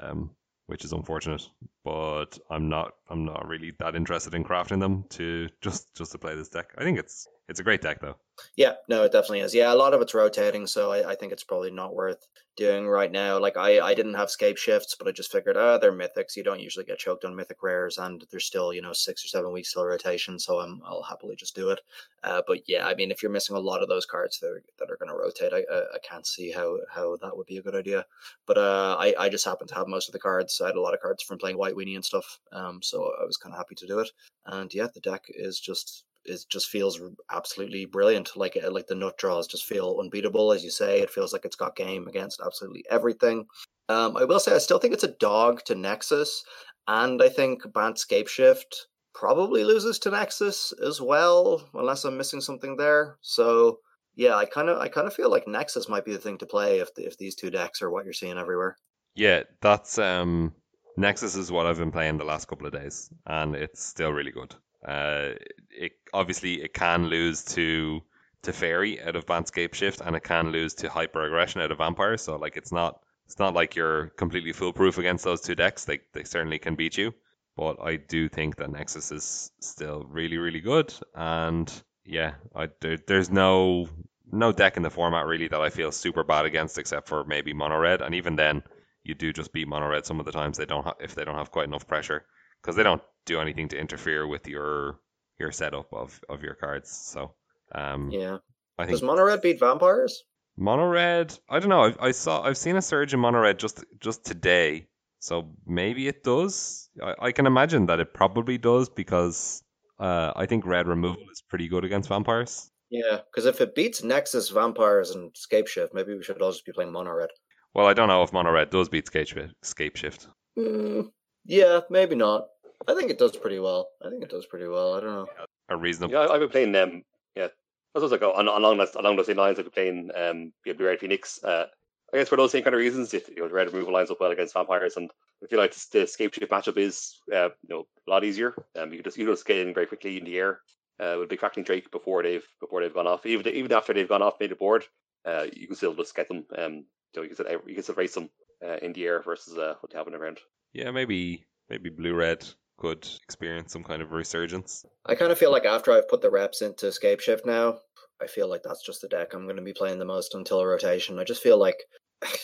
um, which is unfortunate. But I'm not I'm not really that interested in crafting them to just, just to play this deck. I think it's it's a great deck, though. Yeah, no, it definitely is. Yeah, a lot of it's rotating, so I, I think it's probably not worth doing right now. Like, I, I didn't have Scape Shifts, but I just figured, oh, they're Mythics. You don't usually get choked on Mythic Rares, and there's still, you know, six or seven weeks till rotation, so I'm, I'll happily just do it. Uh, but yeah, I mean, if you're missing a lot of those cards that are, that are going to rotate, I, I I can't see how, how that would be a good idea. But uh, I, I just happen to have most of the cards. I had a lot of cards from playing White Weenie and stuff, um, so I was kind of happy to do it. And yeah, the deck is just... it just feels absolutely brilliant. Like like the nut draws just feel unbeatable, as you say. It feels like it's got game against absolutely everything. Um, I will say I still think it's a dog to Nexus, and I think Bant Scapeshift probably loses to Nexus as well, unless I'm missing something there. So yeah, I kind of I kind of feel like Nexus might be the thing to play if the, if these two decks are what you're seeing everywhere. Yeah, that's um, Nexus is what I've been playing the last couple of days, and it's still really good. Uh, it obviously it can lose to to Fairy out of Banned Scapeshift, and it can lose to Hyper Aggression out of Vampire. So like it's not it's not like you're completely foolproof against those two decks. They they certainly can beat you, but I do think that Nexus is still really really good. And yeah, I there, there's no no deck in the format really that I feel super bad against, except for maybe mono red, and even then. You do just beat mono red some of the times. They don't ha- if they don't have quite enough pressure, because they don't do anything to interfere with your your setup of, of your cards. So um, yeah, I think does mono red beat vampires? Mono red, I don't know. I've, I saw I've seen a surge in mono red just just today, so maybe it does. I, I can imagine that it probably does because uh, I think red removal is pretty good against vampires. Yeah, because if it beats Nexus, vampires, and Scapeshift, maybe we should all just be playing mono red. Well, I don't know if mono red does beat Scapeshift. Mm, yeah, maybe not. I think it does pretty well. I think it does pretty well. I don't know. Yeah, a reasonable. Yeah, I've been playing them. Um, yeah, that's what I go on, along those along those same lines. I've been playing um, Blue Red Phoenix. Uh, I guess for those same kind of reasons, if you know, red removal lines up well against vampires, and I feel like the Scapeshift matchup is uh, you know a lot easier. Um, you can just you can just get in very quickly in the air. Uh, with Big Crackling Drake before they've before they've gone off. Even even after they've gone off, made the board, uh, you can still just get them. Um, So you can still, you can still race them uh, in the air versus uh, what they have in the round. Yeah, maybe maybe blue-red could experience some kind of resurgence. I kind of feel like after I've put the reps into Scapeshift now, I feel like that's just the deck I'm going to be playing the most until a rotation. I just feel like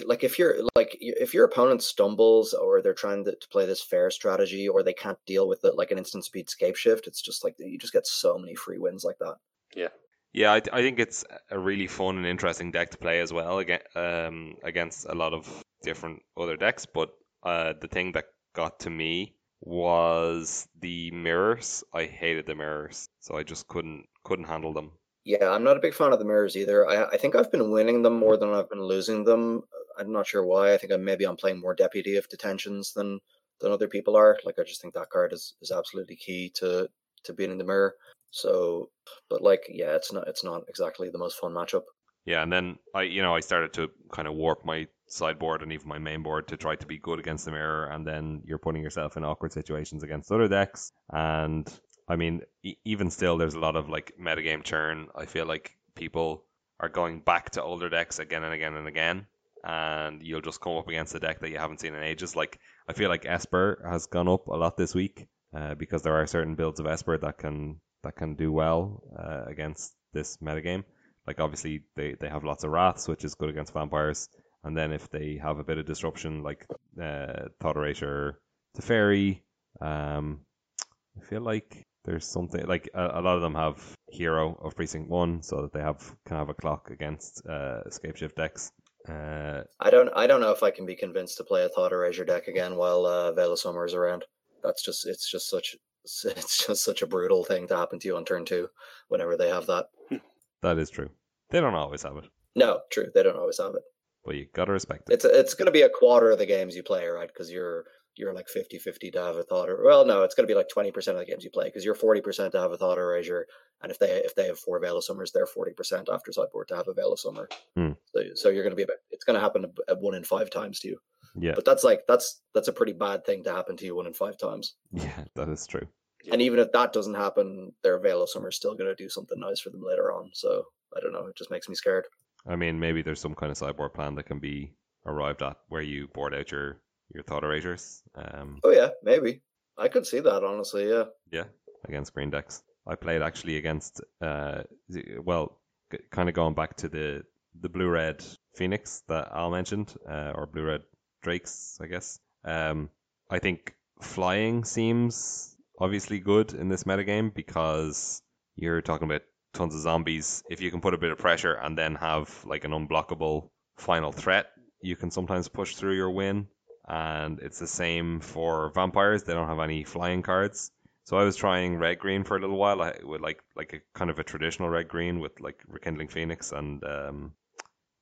like if you're like if your opponent stumbles or they're trying to, to play this fair strategy or they can't deal with it like an instant speed Scapeshift, it's just like you just get so many free wins like that. Yeah. Yeah, I, I think it's a really fun and interesting deck to play as well again, um, against a lot of different other decks. But uh, the thing that got to me was the mirrors. I hated the mirrors, so I just couldn't couldn't handle them. Yeah, I'm not a big fan of the mirrors either. I, I think I've been winning them more than I've been losing them. I'm not sure why. I think I maybe I'm playing more Deputy of Detentions than, than other people are. Like I just think that card is, is absolutely key to, to being in the mirror. So, but like, yeah, it's not it's not exactly the most fun matchup. Yeah, and then I, you know, I started to kind of warp my sideboard and even my main board to try to be good against the mirror, and then you're putting yourself in awkward situations against other decks. And I mean, e- even still, there's a lot of like metagame churn. I feel like people are going back to older decks again and again and again, and you'll just come up against a deck that you haven't seen in ages. Like I feel like Esper has gone up a lot this week uh, because there are certain builds of Esper that can. that can do well uh, against this metagame. Like obviously they, they have lots of Wraths, which is good against vampires, and then if they have a bit of disruption like uh, Thought Erasure, Teferi, um, I feel like there's something like a, a lot of them have Hero of Precinct one so that they have can have a clock against uh, Scapeshift decks. Uh, I don't I don't know if I can be convinced to play a Thought Erasure deck again while uh, Veil of Summer is around. That's just it's just such It's just such a brutal thing to happen to you on turn two whenever they have that. That is true. They don't always have it. No, true. They don't always have it. But you got to respect it. It's it's going to be a quarter of the games you play, right? Because you're you're like fifty-fifty to have a Thought Erasure. Well, no, it's going to be like twenty percent of the games you play because you're forty percent to have a Thought Erasure. And if they if they have four Veil of Summers, they're forty percent after sideboard to have a Veil of Summer. Hmm. So, so you're going to be about, it's going to happen at one in five times to you. Yeah, but that's like that's that's a pretty bad thing to happen to you one in five times. Yeah, that is true. And even if that doesn't happen, their Veil of Summer is still going to do something nice for them later on. So I don't know. It just makes me scared. I mean, maybe there's some kind of sideboard plan that can be arrived at where you board out your your Thought Erasers. Um, oh yeah, maybe I could see that honestly. Yeah. Yeah, against green decks. I played actually against uh, well, kind of going back to the the blue red Phoenix that Al mentioned, uh, or blue red. Drakes, I guess. Um, I think flying seems obviously good in this metagame because you're talking about tons of zombies. If you can put a bit of pressure and then have like an unblockable final threat, you can sometimes push through your win. And it's the same for vampires. They don't have any flying cards. So I was trying red-green for a little while I, with like like a kind of a traditional red-green with like Rekindling Phoenix and um,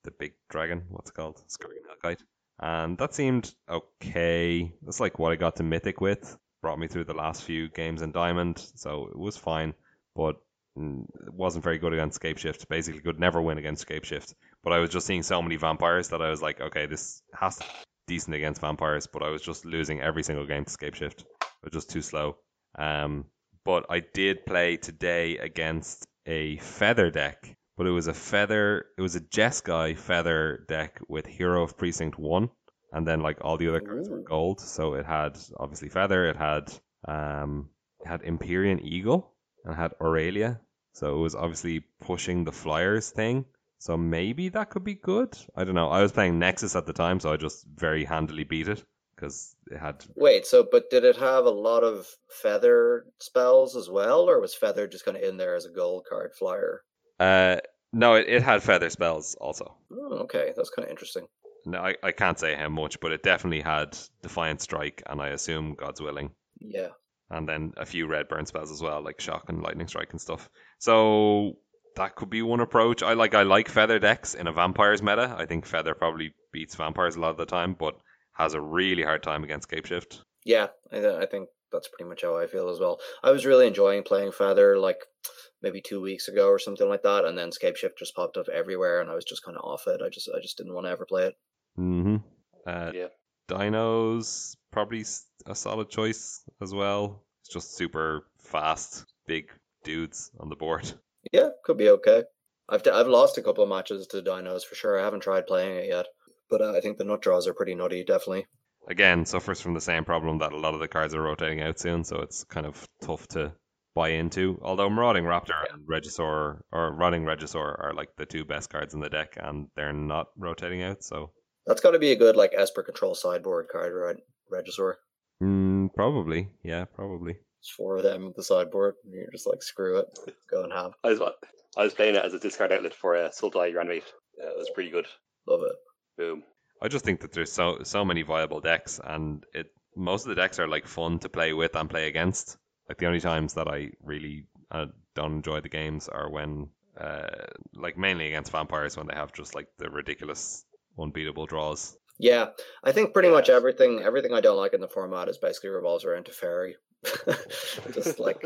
the big dragon. What's it called? Scurrying Hellkite. And that seemed okay. That's like what I got to Mythic with. Brought me through the last few games in Diamond, so it was fine. But it wasn't very good against Scapeshift. Basically, could never win against Scapeshift. But I was just seeing so many vampires that I was like, okay, this has to, decent against vampires, but I was just losing every single game to Scapeshift. I was just too slow. Um, but I did play today against a feather deck, but it was a feather, it was a Jeskai feather deck with Hero of Precinct one, and then like all the other cards were gold, so it had obviously feather, it had um, it had Empyrean Eagle, and it had Aurelia, so it was obviously pushing the Flyers thing. So maybe that could be good. I don't know. I was playing Nexus at the time, so I just very handily beat it because it had. Wait, so but did it have a lot of feather spells as well, or was feather just kind of in there as a gold card flyer? Uh, no, it, it had feather spells also. Oh, okay, that's kind of interesting. No, I, I can't say how much, but it definitely had Defiant Strike, and I assume God's Willing. Yeah. And then a few red burn spells as well, like Shock and Lightning Strike and stuff. So that could be one approach. I like I like feather decks in a vampires meta. I think feather probably beats vampires a lot of the time, but has a really hard time against Scapeshift. Yeah, I think that's pretty much how I feel as well. I was really enjoying playing feather like maybe two weeks ago or something like that, and then Scapeshift just popped up everywhere, and I was just kind of off it. I just I just didn't want to ever play it. Mm-hmm. Uh, yeah. Dino's probably a solid choice as well. It's just super fast, big dudes on the board. Yeah, could be okay. I've d- I've lost a couple of matches to Dinos for sure. I haven't tried playing it yet, but uh, I think the nut draws are pretty nutty, definitely. Again, suffers from the same problem that a lot of the cards are rotating out soon, so it's kind of tough to buy into. Although Marauding Raptor yeah. and Regisaur, or Rotting Regisaur, are like the two best cards in the deck, and they're not rotating out, so. That's got to be a good like Esper Control sideboard card, right? Regisaur? Mm, probably, yeah, probably. Four of them at the sideboard, and you're just like, screw it, go and ham. I was I was playing it as a discard outlet for uh, Sultai Reanimate. Yeah, it was pretty good. Love it. Boom. I just think that there's so so many viable decks, and it most of the decks are like fun to play with and play against. Like the only times that I really uh, don't enjoy the games are when, uh, like mainly against vampires when they have just like the ridiculous unbeatable draws. Yeah, I think pretty much everything everything I don't like in the format is basically revolves around Teferi. Just like,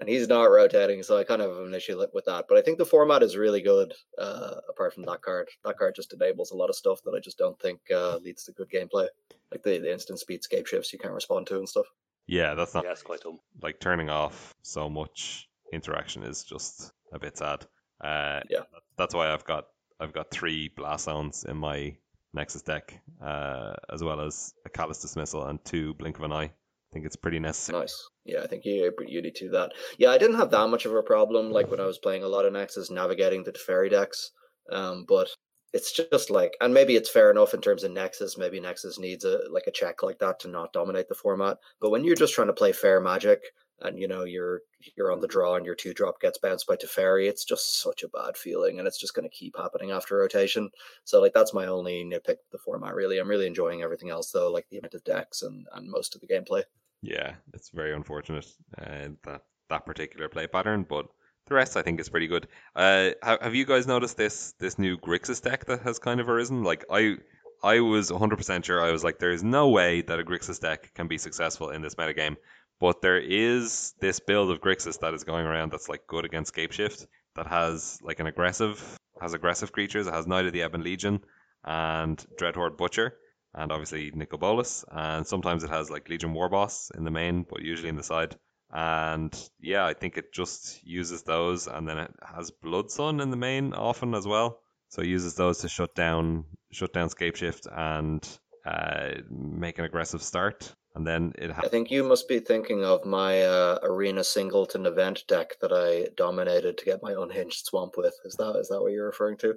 and he's not rotating, so I kind of have an issue with that. But I think the format is really good, uh, apart from that card. That card just enables a lot of stuff that I just don't think uh, leads to good gameplay. Like the, the instant speed scape shifts you can't respond to and stuff. Yeah, that's not yeah, that's quite dumb. Like turning off so much interaction is just a bit sad. Uh, yeah. That's why I've got I've got three Blast Zones in my Nexus deck, uh, as well as a Callous Dismissal and two Blink of an Eye. I think it's pretty necessary. Nice. Yeah, I think you, you need to do that. Yeah, I didn't have that much of a problem like when I was playing a lot of Nexus, navigating the Teferi decks. Um, but it's just like, and maybe it's fair enough in terms of Nexus. Maybe Nexus needs a like a check like that to not dominate the format. But when you're just trying to play fair magic and, you know, you're you're on the draw and your two-drop gets bounced by Teferi, it's just such a bad feeling, and it's just going to keep happening after rotation. So, like, that's my only nitpick of the format, really. I'm really enjoying everything else, though, like the amount of decks and, and most of the gameplay. Yeah, it's very unfortunate, uh, that, that particular play pattern, but the rest I think is pretty good. Uh, have you guys noticed this this new Grixis deck that has kind of arisen? Like, I... I was one hundred percent sure. I was like, there is no way that a Grixis deck can be successful in this metagame. But there is this build of Grixis that is going around that's like good against Scapeshift, that has like an aggressive, has aggressive creatures. It has Knight of the Ebon Legion and Dreadhorde Butcher and obviously Nicol Bolas. And sometimes it has like Legion Warboss in the main, but usually in the side. And yeah, I think it just uses those. And then it has Bloodsun in the main often as well. So it uses those to shut down shut down Scapeshift and uh, make an aggressive start. And then it ha- I think you must be thinking of my uh, Arena Singleton event deck that I dominated to get my Unhinged Swamp with. Is that is that what you're referring to?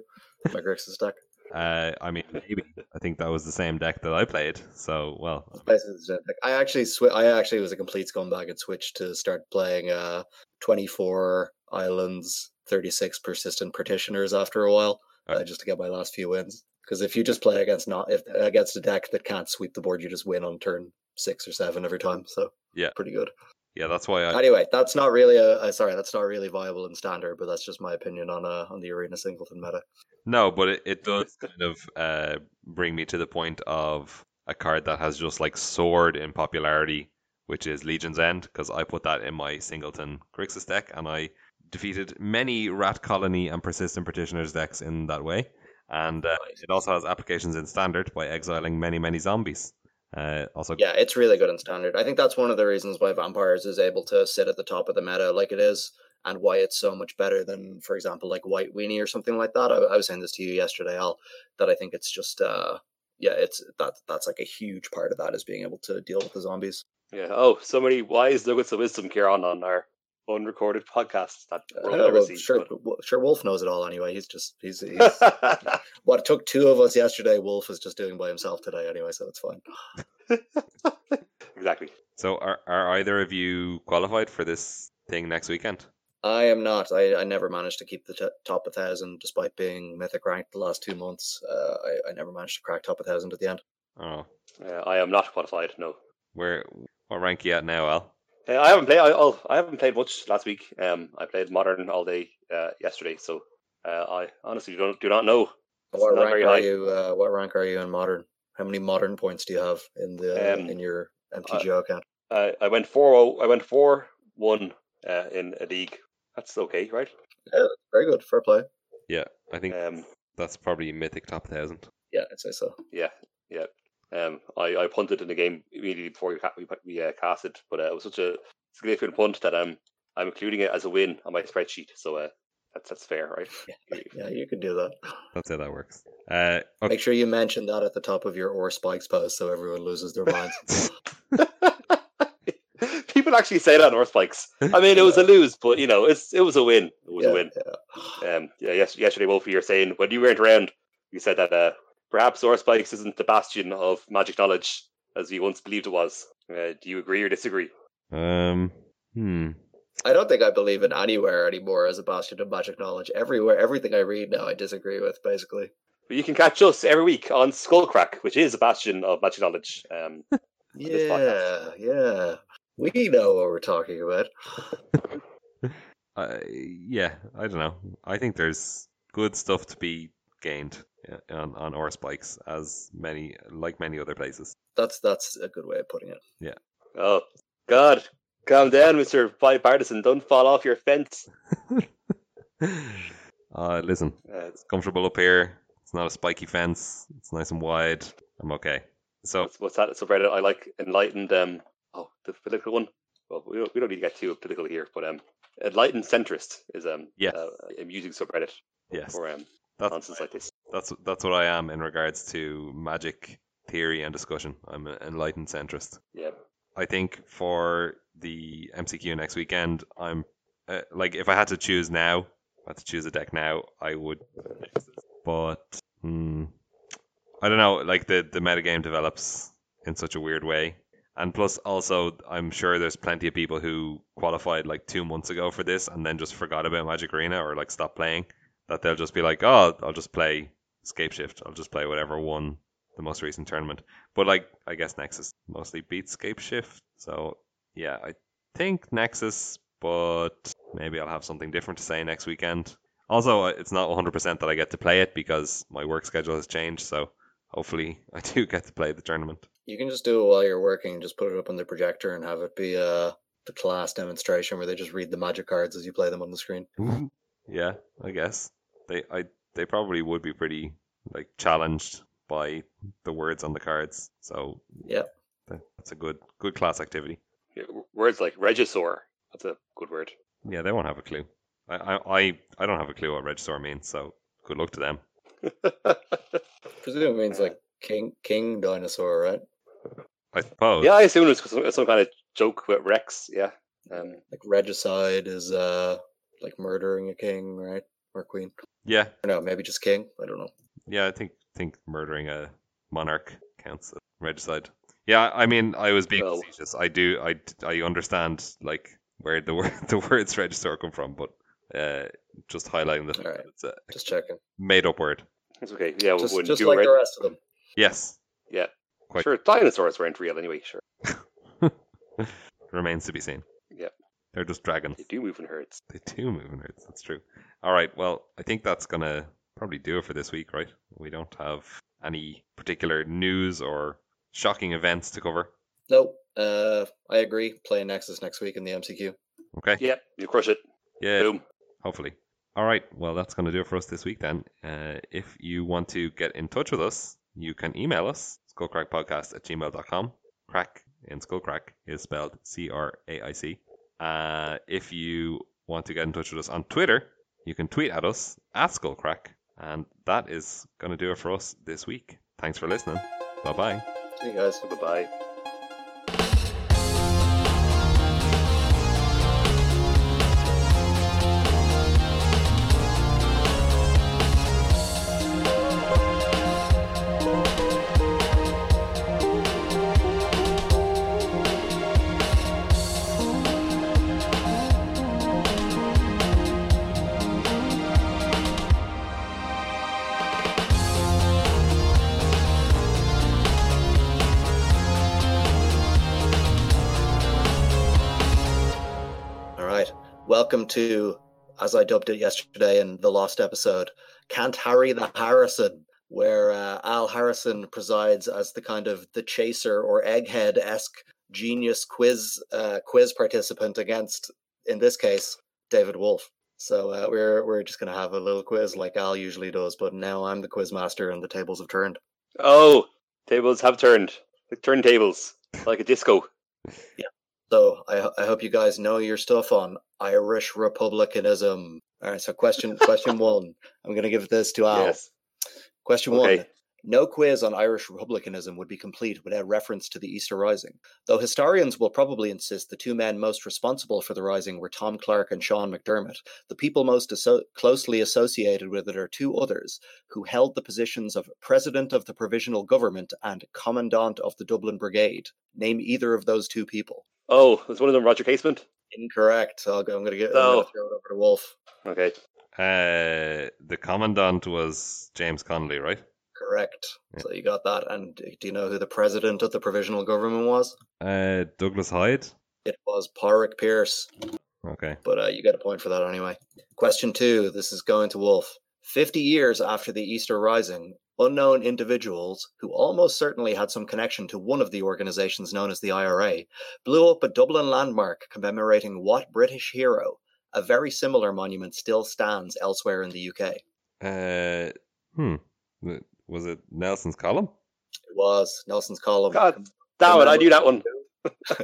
My Grixis deck? Uh, I mean, maybe. I think that was the same deck that I played. So, well. It's basically the same deck. I actually, sw- I actually was a complete scumbag and switched to start playing uh, twenty-four Islands, thirty-six Persistent Partitioners after a while. Uh, just to get my last few wins, because if you just play against not if against a deck that can't sweep the board, you just win on turn six or seven every time. So yeah, pretty good. Yeah, that's why. I... Anyway, that's not really a uh, sorry, that's not really viable in standard, but that's just my opinion on uh, on the Arena Singleton meta. No, but it, it does kind of uh, bring me to the point of a card that has just like soared in popularity, which is Legion's End, because I put that in my Singleton Grixis deck, and I defeated many Rat Colony and Persistent Partitioners decks in that way. And uh, nice. It also has applications in Standard by exiling many, many zombies. Uh, also, yeah, it's really good in Standard. I think that's one of the reasons why Vampires is able to sit at the top of the meta like it is, and why it's so much better than, for example, like White Weenie or something like that. I, I was saying this to you yesterday, Al, that I think it's just, uh, yeah, it's that that's like a huge part of that is being able to deal with the zombies. Yeah. Oh, so many wise nuggets of wisdom, Ciarán, on our unrecorded podcast that we'll uh, never well, see. Sure, but... sure, Wolf knows it all anyway. He's just he's, he's what took two of us yesterday. Wolf is just doing by himself today anyway, so it's fine. Exactly. So, are are either of you qualified for this thing next weekend? I am not. I, I never managed to keep the t- top one thousand despite being mythic ranked the last two months. Uh, I, I never managed to crack top one thousand at the end. Oh. Uh, I am not qualified, no. Where What rank are you at now, Al? Uh, I haven't played I, I'll, I haven't played much last week. Um, I played Modern all day uh, yesterday, so uh, I honestly don't, do not know. What not rank, are you, uh, what rank are you in Modern? How many Modern points do you have in the um, in your M T G O uh, account? Uh, I went four oh. I went four one uh, in a league. That's okay, right? Yeah, very good. Fair play. Yeah, I think um, that's probably mythic top one thousand. Yeah, I'd say so. Yeah, yeah. Um, I, I punted in the game immediately before we, we uh, cast it, but uh, it was such a significant punt that um, I'm including it as a win on my spreadsheet, so uh, that's that's fair, right? Yeah, yeah, you can do that. That's how that works. Uh, okay. Make sure you mention that at the top of your Or Spikes post so everyone loses their minds. People actually say that on Or Spikes. I mean, it was a lose, but you know, it's it was a win. It was yeah, a win. Yeah. Um, yeah. Yesterday, Wolfie, you were saying when you weren't around, you said that uh, perhaps Or Spikes isn't the bastion of magic knowledge as we once believed it was. Uh, do you agree or disagree? Um. Hmm. I don't think I believe in anywhere anymore as a bastion of magic knowledge. Everywhere, everything I read now, I disagree with basically. But you can catch us every week on Skullcrack, which is a bastion of magic knowledge. Um. yeah. Yeah. We know what we're talking about. uh, yeah, I don't know. I think there's good stuff to be gained on, on Or Spikes, as many, like many other places. That's that's a good way of putting it. Yeah. Oh, God. Calm down, Mister Bipartisan. Don't fall off your fence. uh, listen, uh, it's comfortable up here. It's not a spiky fence. It's nice and wide. I'm okay. So What's, what's that subreddit I like? Enlightened... Um, Oh, the political one? Well, we don't, we don't need to get too political here, but um, Enlightened Centrist is um, yes. uh, I'm using subreddit yes. for um, nonsense I, like this. That's that's what I am in regards to magic theory and discussion. I'm an Enlightened Centrist. Yeah. I think for the M C Q next weekend, I'm uh, like, if I had to choose now, if I had to choose a deck now, I would. But mm, I don't know, like the, the metagame develops in such a weird way. And plus, also, I'm sure there's plenty of people who qualified like two months ago for this and then just forgot about Magic Arena or like stopped playing. That they'll just be like, oh, I'll just play Scapeshift. I'll just play whatever won the most recent tournament. But like, I guess Nexus mostly beats Scapeshift. So yeah, I think Nexus, but maybe I'll have something different to say next weekend. Also, it's not one hundred percent that I get to play it because my work schedule has changed. So hopefully I do get to play the tournament. You can just do it while you're working and just put it up on the projector and have it be uh, the class demonstration where they just read the magic cards as you play them on the screen. Yeah, I guess. They I they probably would be pretty like challenged by the words on the cards. So yeah, that, that's a good good class activity. Yeah, words like Regisaur, that's a good word. Yeah, they won't have a clue. I, I, I, I don't have a clue what Regisaur means, so good luck to them. Presume it means like king, king dinosaur, right? I suppose. Yeah, I assume it was some, some kind of joke with Rex, yeah. Um, like regicide is uh, like murdering a king, right? Or queen. Yeah. Or no, maybe just king. I don't know. Yeah, I think think murdering a monarch counts as regicide. Yeah, I mean, I was being well, facetious. I do, I, I understand like where the word, the words regisaur come from, but uh, just highlighting the fact right. that it's a just checking. made up word. It's okay. Yeah, just, we just like reg- the rest of them. Yes. Yeah. Quite. Sure, dinosaurs weren't real anyway, sure. Remains to be seen. Yeah. They're just dragons. They do move in herds. They do move in herds, that's true. All right, well, I think that's going to probably do it for this week, right? We don't have any particular news or shocking events to cover. No, uh, I agree. Play Nexus next week in the M C Q. Okay. Yeah, you crush it. Yeah. Boom. Hopefully. All right, well, that's going to do it for us this week then. Uh, if you want to get in touch with us, you can email us, skullcrackpodcast at gmail dot com. Crack in Skullcrack is spelled C R A I C. Uh, if you want to get in touch with us on Twitter, you can tweet at us, at Skullcrack. And that is going to do it for us this week. Thanks for listening. Bye-bye. Hey, guys. Bye-bye. Welcome to, as I dubbed it yesterday in the last episode, Can't Harry the Harrison, where uh, Al Harrison presides as the kind of the chaser or egghead-esque genius quiz uh, quiz participant against, in this case, David Wolfe. So uh, we're we're just going to have a little quiz like Al usually does, but now I'm the quiz master and the tables have turned. Oh, tables have turned. Like turntables, like a disco. Yeah. So I, I hope you guys know your stuff on Irish republicanism. All right, so question question one. I'm going to give this to Al. Yes. Question okay. one. No quiz on Irish republicanism would be complete without reference to the Easter Rising. Though historians will probably insist the two men most responsible for the Rising were Tom Clark and Sean McDermott, the people most aso- closely associated with it are two others, who held the positions of President of the Provisional Government and Commandant of the Dublin Brigade. Name either of those two people. Oh, was one of them Roger Casement? Incorrect. I'll go, I'm going to get oh. throw it over to Wolf. Okay. Uh, the Commandant was James Connolly, right? Correct. Yeah. So you got that. And do you know who the President of the Provisional Government was? Uh, Douglas Hyde? It was Porrick Pierce. Okay. But uh, you get a point for that anyway. Question two. This is going to Wolf. Fifty years after the Easter Rising, unknown individuals, who almost certainly had some connection to one of the organizations known as the I R A, blew up a Dublin landmark commemorating what British hero? A very similar monument still stands elsewhere in the U K. Uh, hmm. Was it Nelson's Column? It was Nelson's Column. God damn it, I knew that one.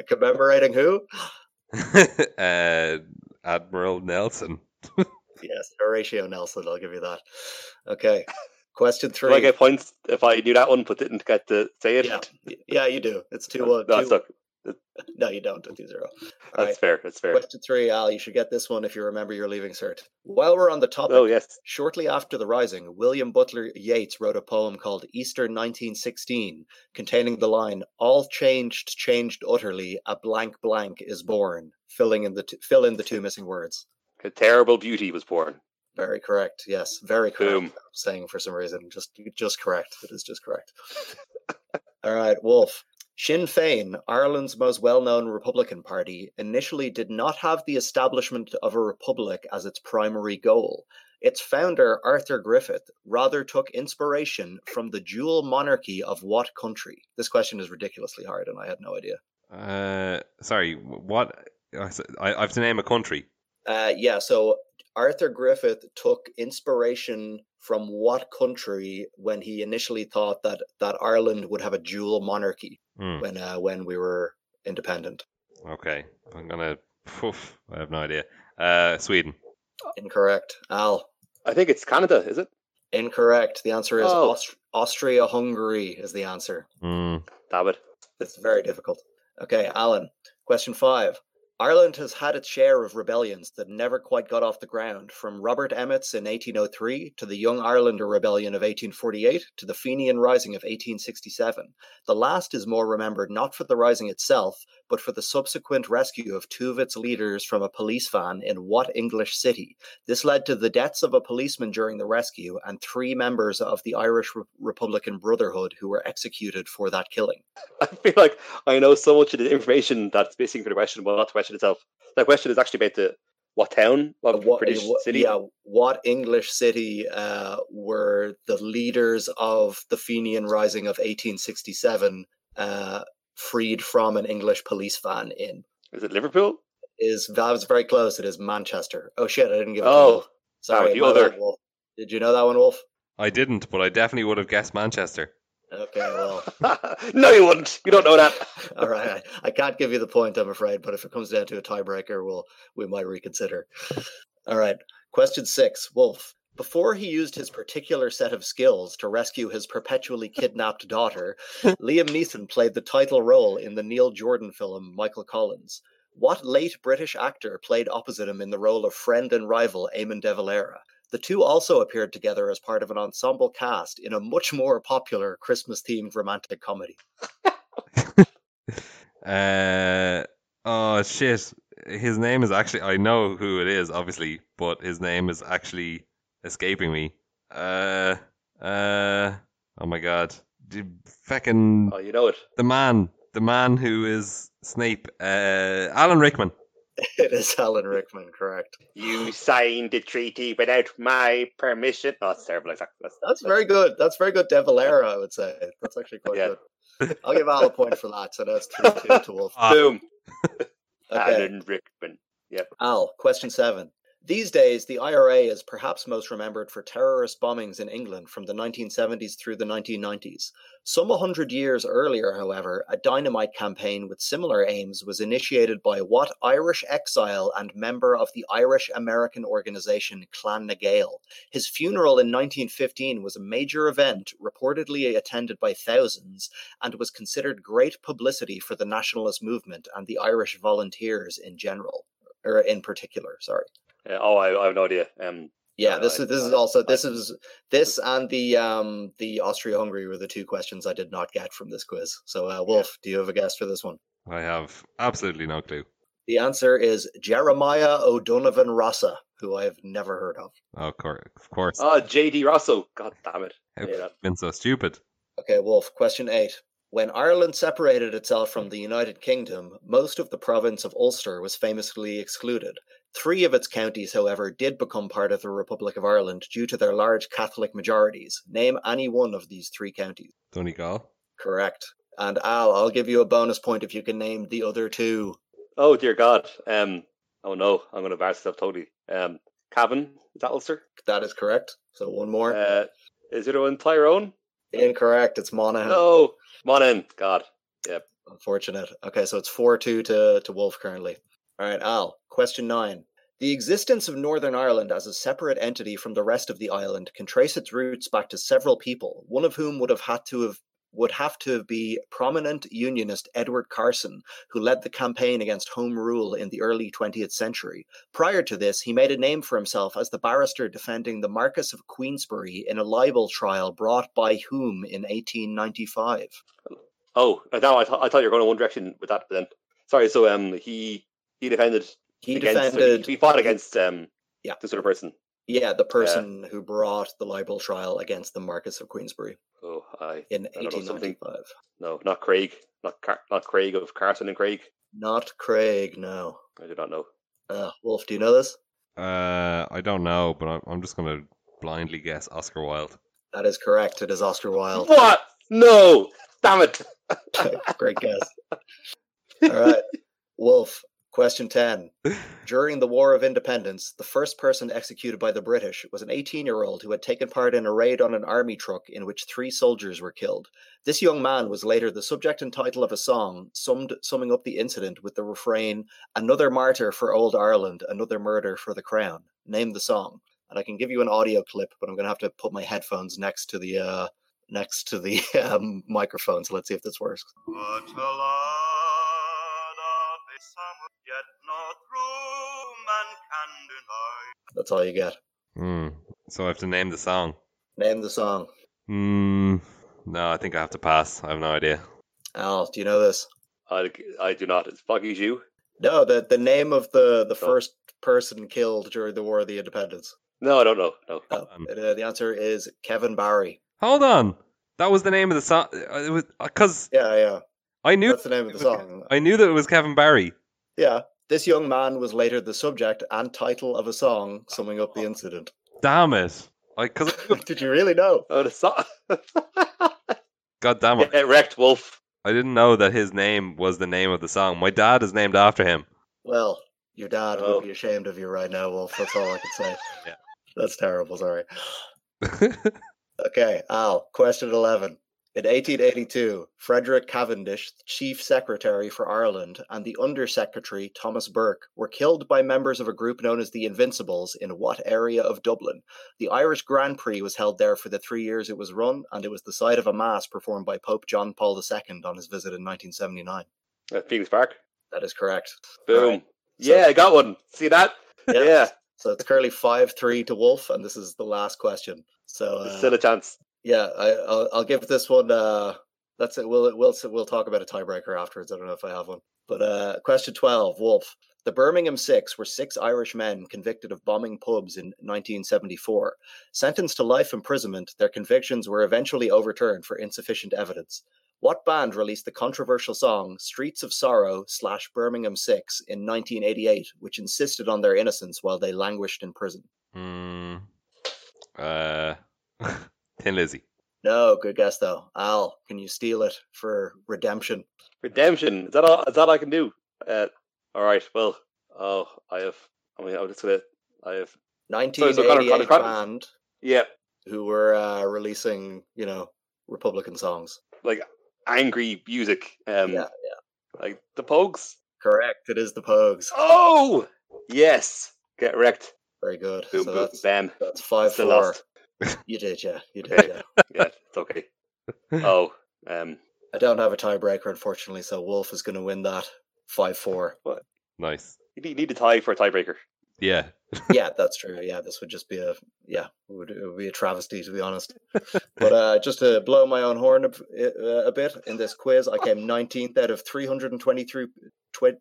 Commemorating who? uh, Admiral Nelson. Yes, Horatio Nelson, I'll give you that. Okay. Question three. Do I get points if I knew that one but didn't get to say it? Yeah, yeah you do. It's two one. No, two, no you don't. It's two zero. That's right. fair. That's fair. Question three, Al. You should get this one if you remember your Leaving Cert. While we're on the topic, oh, yes. Shortly after the Rising, William Butler Yeats wrote a poem called Easter nineteen sixteen, containing the line, "All changed, changed utterly, a blank blank is born," filling in the t- fill in the two missing words. A terrible beauty was born. Very correct. Yes, very correct. Boom. I'm saying for some reason, just just correct. It is just correct. All right, Wolf. Sinn Féin, Ireland's most well-known Republican Party, initially did not have the establishment of a republic as its primary goal. Its founder, Arthur Griffith, rather took inspiration from the dual monarchy of what country? This question is ridiculously hard, and I had no idea. Uh, sorry, what? I, I have to name a country. Uh, yeah, so Arthur Griffith took inspiration from what country when he initially thought that, that Ireland would have a dual monarchy mm. when uh, when we were independent. Okay, I'm gonna. Oof, I have no idea. Uh, Sweden. Incorrect, Al. I think it's Canada. Is it? Incorrect. The answer is oh. Aust- Austria-Hungary is the answer. Mm. Damn it! It's very difficult. Okay, Alan. Question five. Ireland has had its share of rebellions that never quite got off the ground, from Robert Emmet's in eighteen oh three to the Young Irelander Rebellion of eighteen forty-eight to the Fenian Rising of eighteen sixty-seven. The last is more remembered not for the Rising itself, but for the subsequent rescue of two of its leaders from a police van in what English city? This led to the deaths of a policeman during the rescue and three members of the Irish Re- Republican Brotherhood who were executed for that killing. I feel like I know so much of the information that's missing for the question, well, not the question itself. That question is actually about the what town of what British what, city? Yeah, what English city uh, were the leaders of the Fenian Rising of eighteen sixty-seven uh, freed from an English police van in? Is it Liverpool? Is that was very close. It is Manchester. Oh shit! I didn't give it. Oh, Sorry, the other. Bad, Wolf. Did you know that one, Wolf? I didn't, but I definitely would have guessed Manchester. Okay, well... No, you wouldn't. You don't know that. All right. I, I can't give you the point, I'm afraid, but if it comes down to a tiebreaker, we'll, we might reconsider. All right. Question six, Wolf. Before he used his particular set of skills to rescue his perpetually kidnapped daughter, Liam Neeson played the title role in the Neil Jordan film Michael Collins. What late British actor played opposite him in the role of friend and rival Eamon de Valera? The two also appeared together as part of an ensemble cast in a much more popular Christmas-themed romantic comedy. uh, oh, shit. His name is actually... I know who it is, obviously, but his name is actually escaping me. Uh, uh, oh, my God. Fucking... Oh, you know it. The man. The man who is Snape. Uh, Alan Rickman. It is Alan Rickman, correct. You signed the treaty without my permission. Oh, that's terrible. That's, that's, that's very good. That's very good, De Valera, I would say. That's actually quite yeah. good. I'll give Al a point for that. So that's three two to Wolf. Boom. Okay. Alan Rickman. Yep. Al, question seven. These days, the I R A is perhaps most remembered for terrorist bombings in England from the nineteen seventies through the nineteen nineties. Some one hundred years earlier, however, a dynamite campaign with similar aims was initiated by what Irish exile and member of the Irish-American organisation Clan na Gael? His funeral in nineteen fifteen was a major event, reportedly attended by thousands, and was considered great publicity for the nationalist movement and the Irish volunteers in general, or in particular, sorry. Oh, I, I have no idea. Um, yeah, this is this is also this is this and the um the Austria-Hungary were the two questions I did not get from this quiz. So, uh, Wolf, do you have a guess for this one? I have absolutely no clue. The answer is Jeremiah O'Donovan Rossa, who I have never heard of. Oh, of course. Oh, J D Rosso. God damn it! I've been so stupid. Okay, Wolf. Question eight. When Ireland separated itself from the United Kingdom, most of the province of Ulster was famously excluded. Three of its counties, however, did become part of the Republic of Ireland due to their large Catholic majorities. Name any one of these three counties. Donegal. Correct. And Al, I'll give you a bonus point if you can name the other two. Oh, dear God. Um. Oh, no. I'm going to embarrass myself totally. Um. Cavan. Is that Ulster? That is correct. So one more. Uh, is it one Tyrone? Incorrect. It's Monaghan. No. Monaghan. God. Yep. Unfortunate. Okay, so it's four two to, to Wolf currently. All right, Al, question nine. The existence of Northern Ireland as a separate entity from the rest of the island can trace its roots back to several people, one of whom would have had to have would have to be prominent unionist Edward Carson, who led the campaign against Home Rule in the early twentieth century. Prior to this, he made a name for himself as the barrister defending the Marquess of Queensberry in a libel trial brought by Hume in eighteen ninety-five. Oh, no, I, th- I thought you were going in one direction with that then. Sorry, so um, he... He defended. He against, defended. He fought against um, yeah. this sort of person. Yeah, the person uh, who brought the libel trial against the Marquess of Queensberry. Oh, aye. In eighteen ninety-five. No, not Craig. Not Car- not Craig of Carson and Craig. Not Craig. No, I do not know. Uh, Wolf, do you know this? Uh, I don't know, but I'm, I'm just going to blindly guess Oscar Wilde. That is correct. It is Oscar Wilde. What? No! Damn it! Great guess. All right, Wolf. Question ten. During the War of Independence, the first person executed by the British was an eighteen-year-old who had taken part in a raid on an army truck in which three soldiers were killed. This young man was later the subject and title of a song, summed, summing up the incident with the refrain, "Another martyr for old Ireland, another murder for the crown." Name the song. And I can give you an audio clip, but I'm going to have to put my headphones next to the uh, next to the um, microphone, so let's see if this works. What a lot of this summer. Yet not through man can deny. That's all you get. Mm. So I have to name the song. Name the song. Mm. No, I think I have to pass. I have no idea. Al, do you know this? I, I do not. It's Foggy's You. No, the, the name of the, the no. first person killed during the War of the Independence. No, I don't know. No. Oh, uh, the answer is Kevin Barry. Hold on. That was the name of the song. It was because yeah, yeah. I knew that's the name of the song. I knew that it was Kevin Barry. Yeah, this young man was later the subject and title of a song summing up the incident. Damn it. I, cause I, did you really know? Oh, the song. God damn it. It wrecked, Wolf. I didn't know that his name was the name of the song. My dad is named after him. Well, your dad oh. would be ashamed of you right now, Wolf. That's all I can say. Yeah. That's terrible. Sorry. Okay, Al, question eleven. In eighteen eighty-two, Frederick Cavendish, the Chief Secretary for Ireland, and the Undersecretary, Thomas Burke, were killed by members of a group known as the Invincibles in what area of Dublin? The Irish Grand Prix was held there for the three years it was run, and it was the site of a mass performed by Pope John Paul the Second on his visit in nineteen seventy-nine. Uh, Phoenix Park. That is correct. Boom. Right. Yeah, so, I got one. See that? Yeah. yeah. So it's currently five three to Wolf, and this is the last question. So uh, still a chance. Yeah, I, I'll, I'll give this one. Uh, that's it. We'll we'll we'll talk about a tiebreaker afterwards. I don't know if I have one. But uh, question twelve, Wolf. The Birmingham Six were six Irish men convicted of bombing pubs in nineteen seventy-four. Sentenced to life imprisonment, their convictions were eventually overturned for insufficient evidence. What band released the controversial song "Streets of Sorrow" slash Birmingham Six in nineteen eighty-eight, which insisted on their innocence while they languished in prison? Mm, uh. Tin Lizzy. No, good guess though. Al, can you steal it for redemption? Redemption? Is that all? Is that all I can do? Uh, all right. Well, oh, I have. I mean, I'm just gonna. I have. nineteen eighty-eight band. Yeah. Who were uh, releasing, you know, Republican songs like angry music. Um, yeah, yeah. Like the Pogues. Correct. It is the Pogues. Oh, yes. Get wrecked. Very good. Boom, so boom, that's, bam. That's five Still four. Lost. You did, yeah. You did, okay. yeah. Yeah, it's okay. Oh, um, I don't have a tiebreaker, unfortunately, so Wolf is going to win that five four. What? Nice. You need a tie for a tiebreaker. Yeah. Yeah, that's true. Yeah, this would just be a yeah, it would, it would be a travesty, to be honest. But uh, just to blow my own horn a, uh, a bit, in this quiz, I came nineteenth out of three hundred twenty-three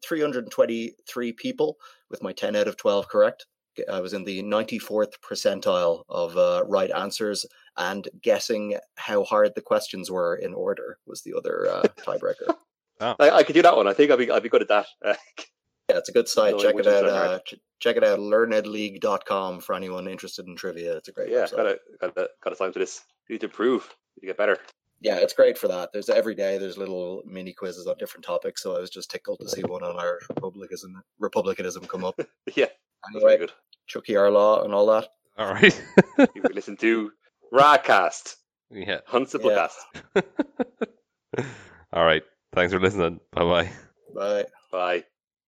people with my ten out of twelve correct. I was in the ninety-fourth percentile of uh, right answers, and guessing how hard the questions were in order was the other uh, tiebreaker. Oh. I, I could do that one. I think I'd be I'd be good at that. Uh, yeah, it's a good site. Check it out. Uh, ch- check it out. learned league dot com for anyone interested in trivia. It's a great. Yeah, website. gotta gotta gotta time to this. You need to improve. You need to get better. Yeah, it's great for that. There's every day. There's little mini quizzes on different topics. So I was just tickled to see one on Irish republicanism republicanism come up. Yeah. Anyway, good. Chucky Arlaw and all that. All right. You can listen to Radcast. Yeah. Hunsablecast. Yeah. All right. Thanks for listening. Bye-bye. Bye. Bye.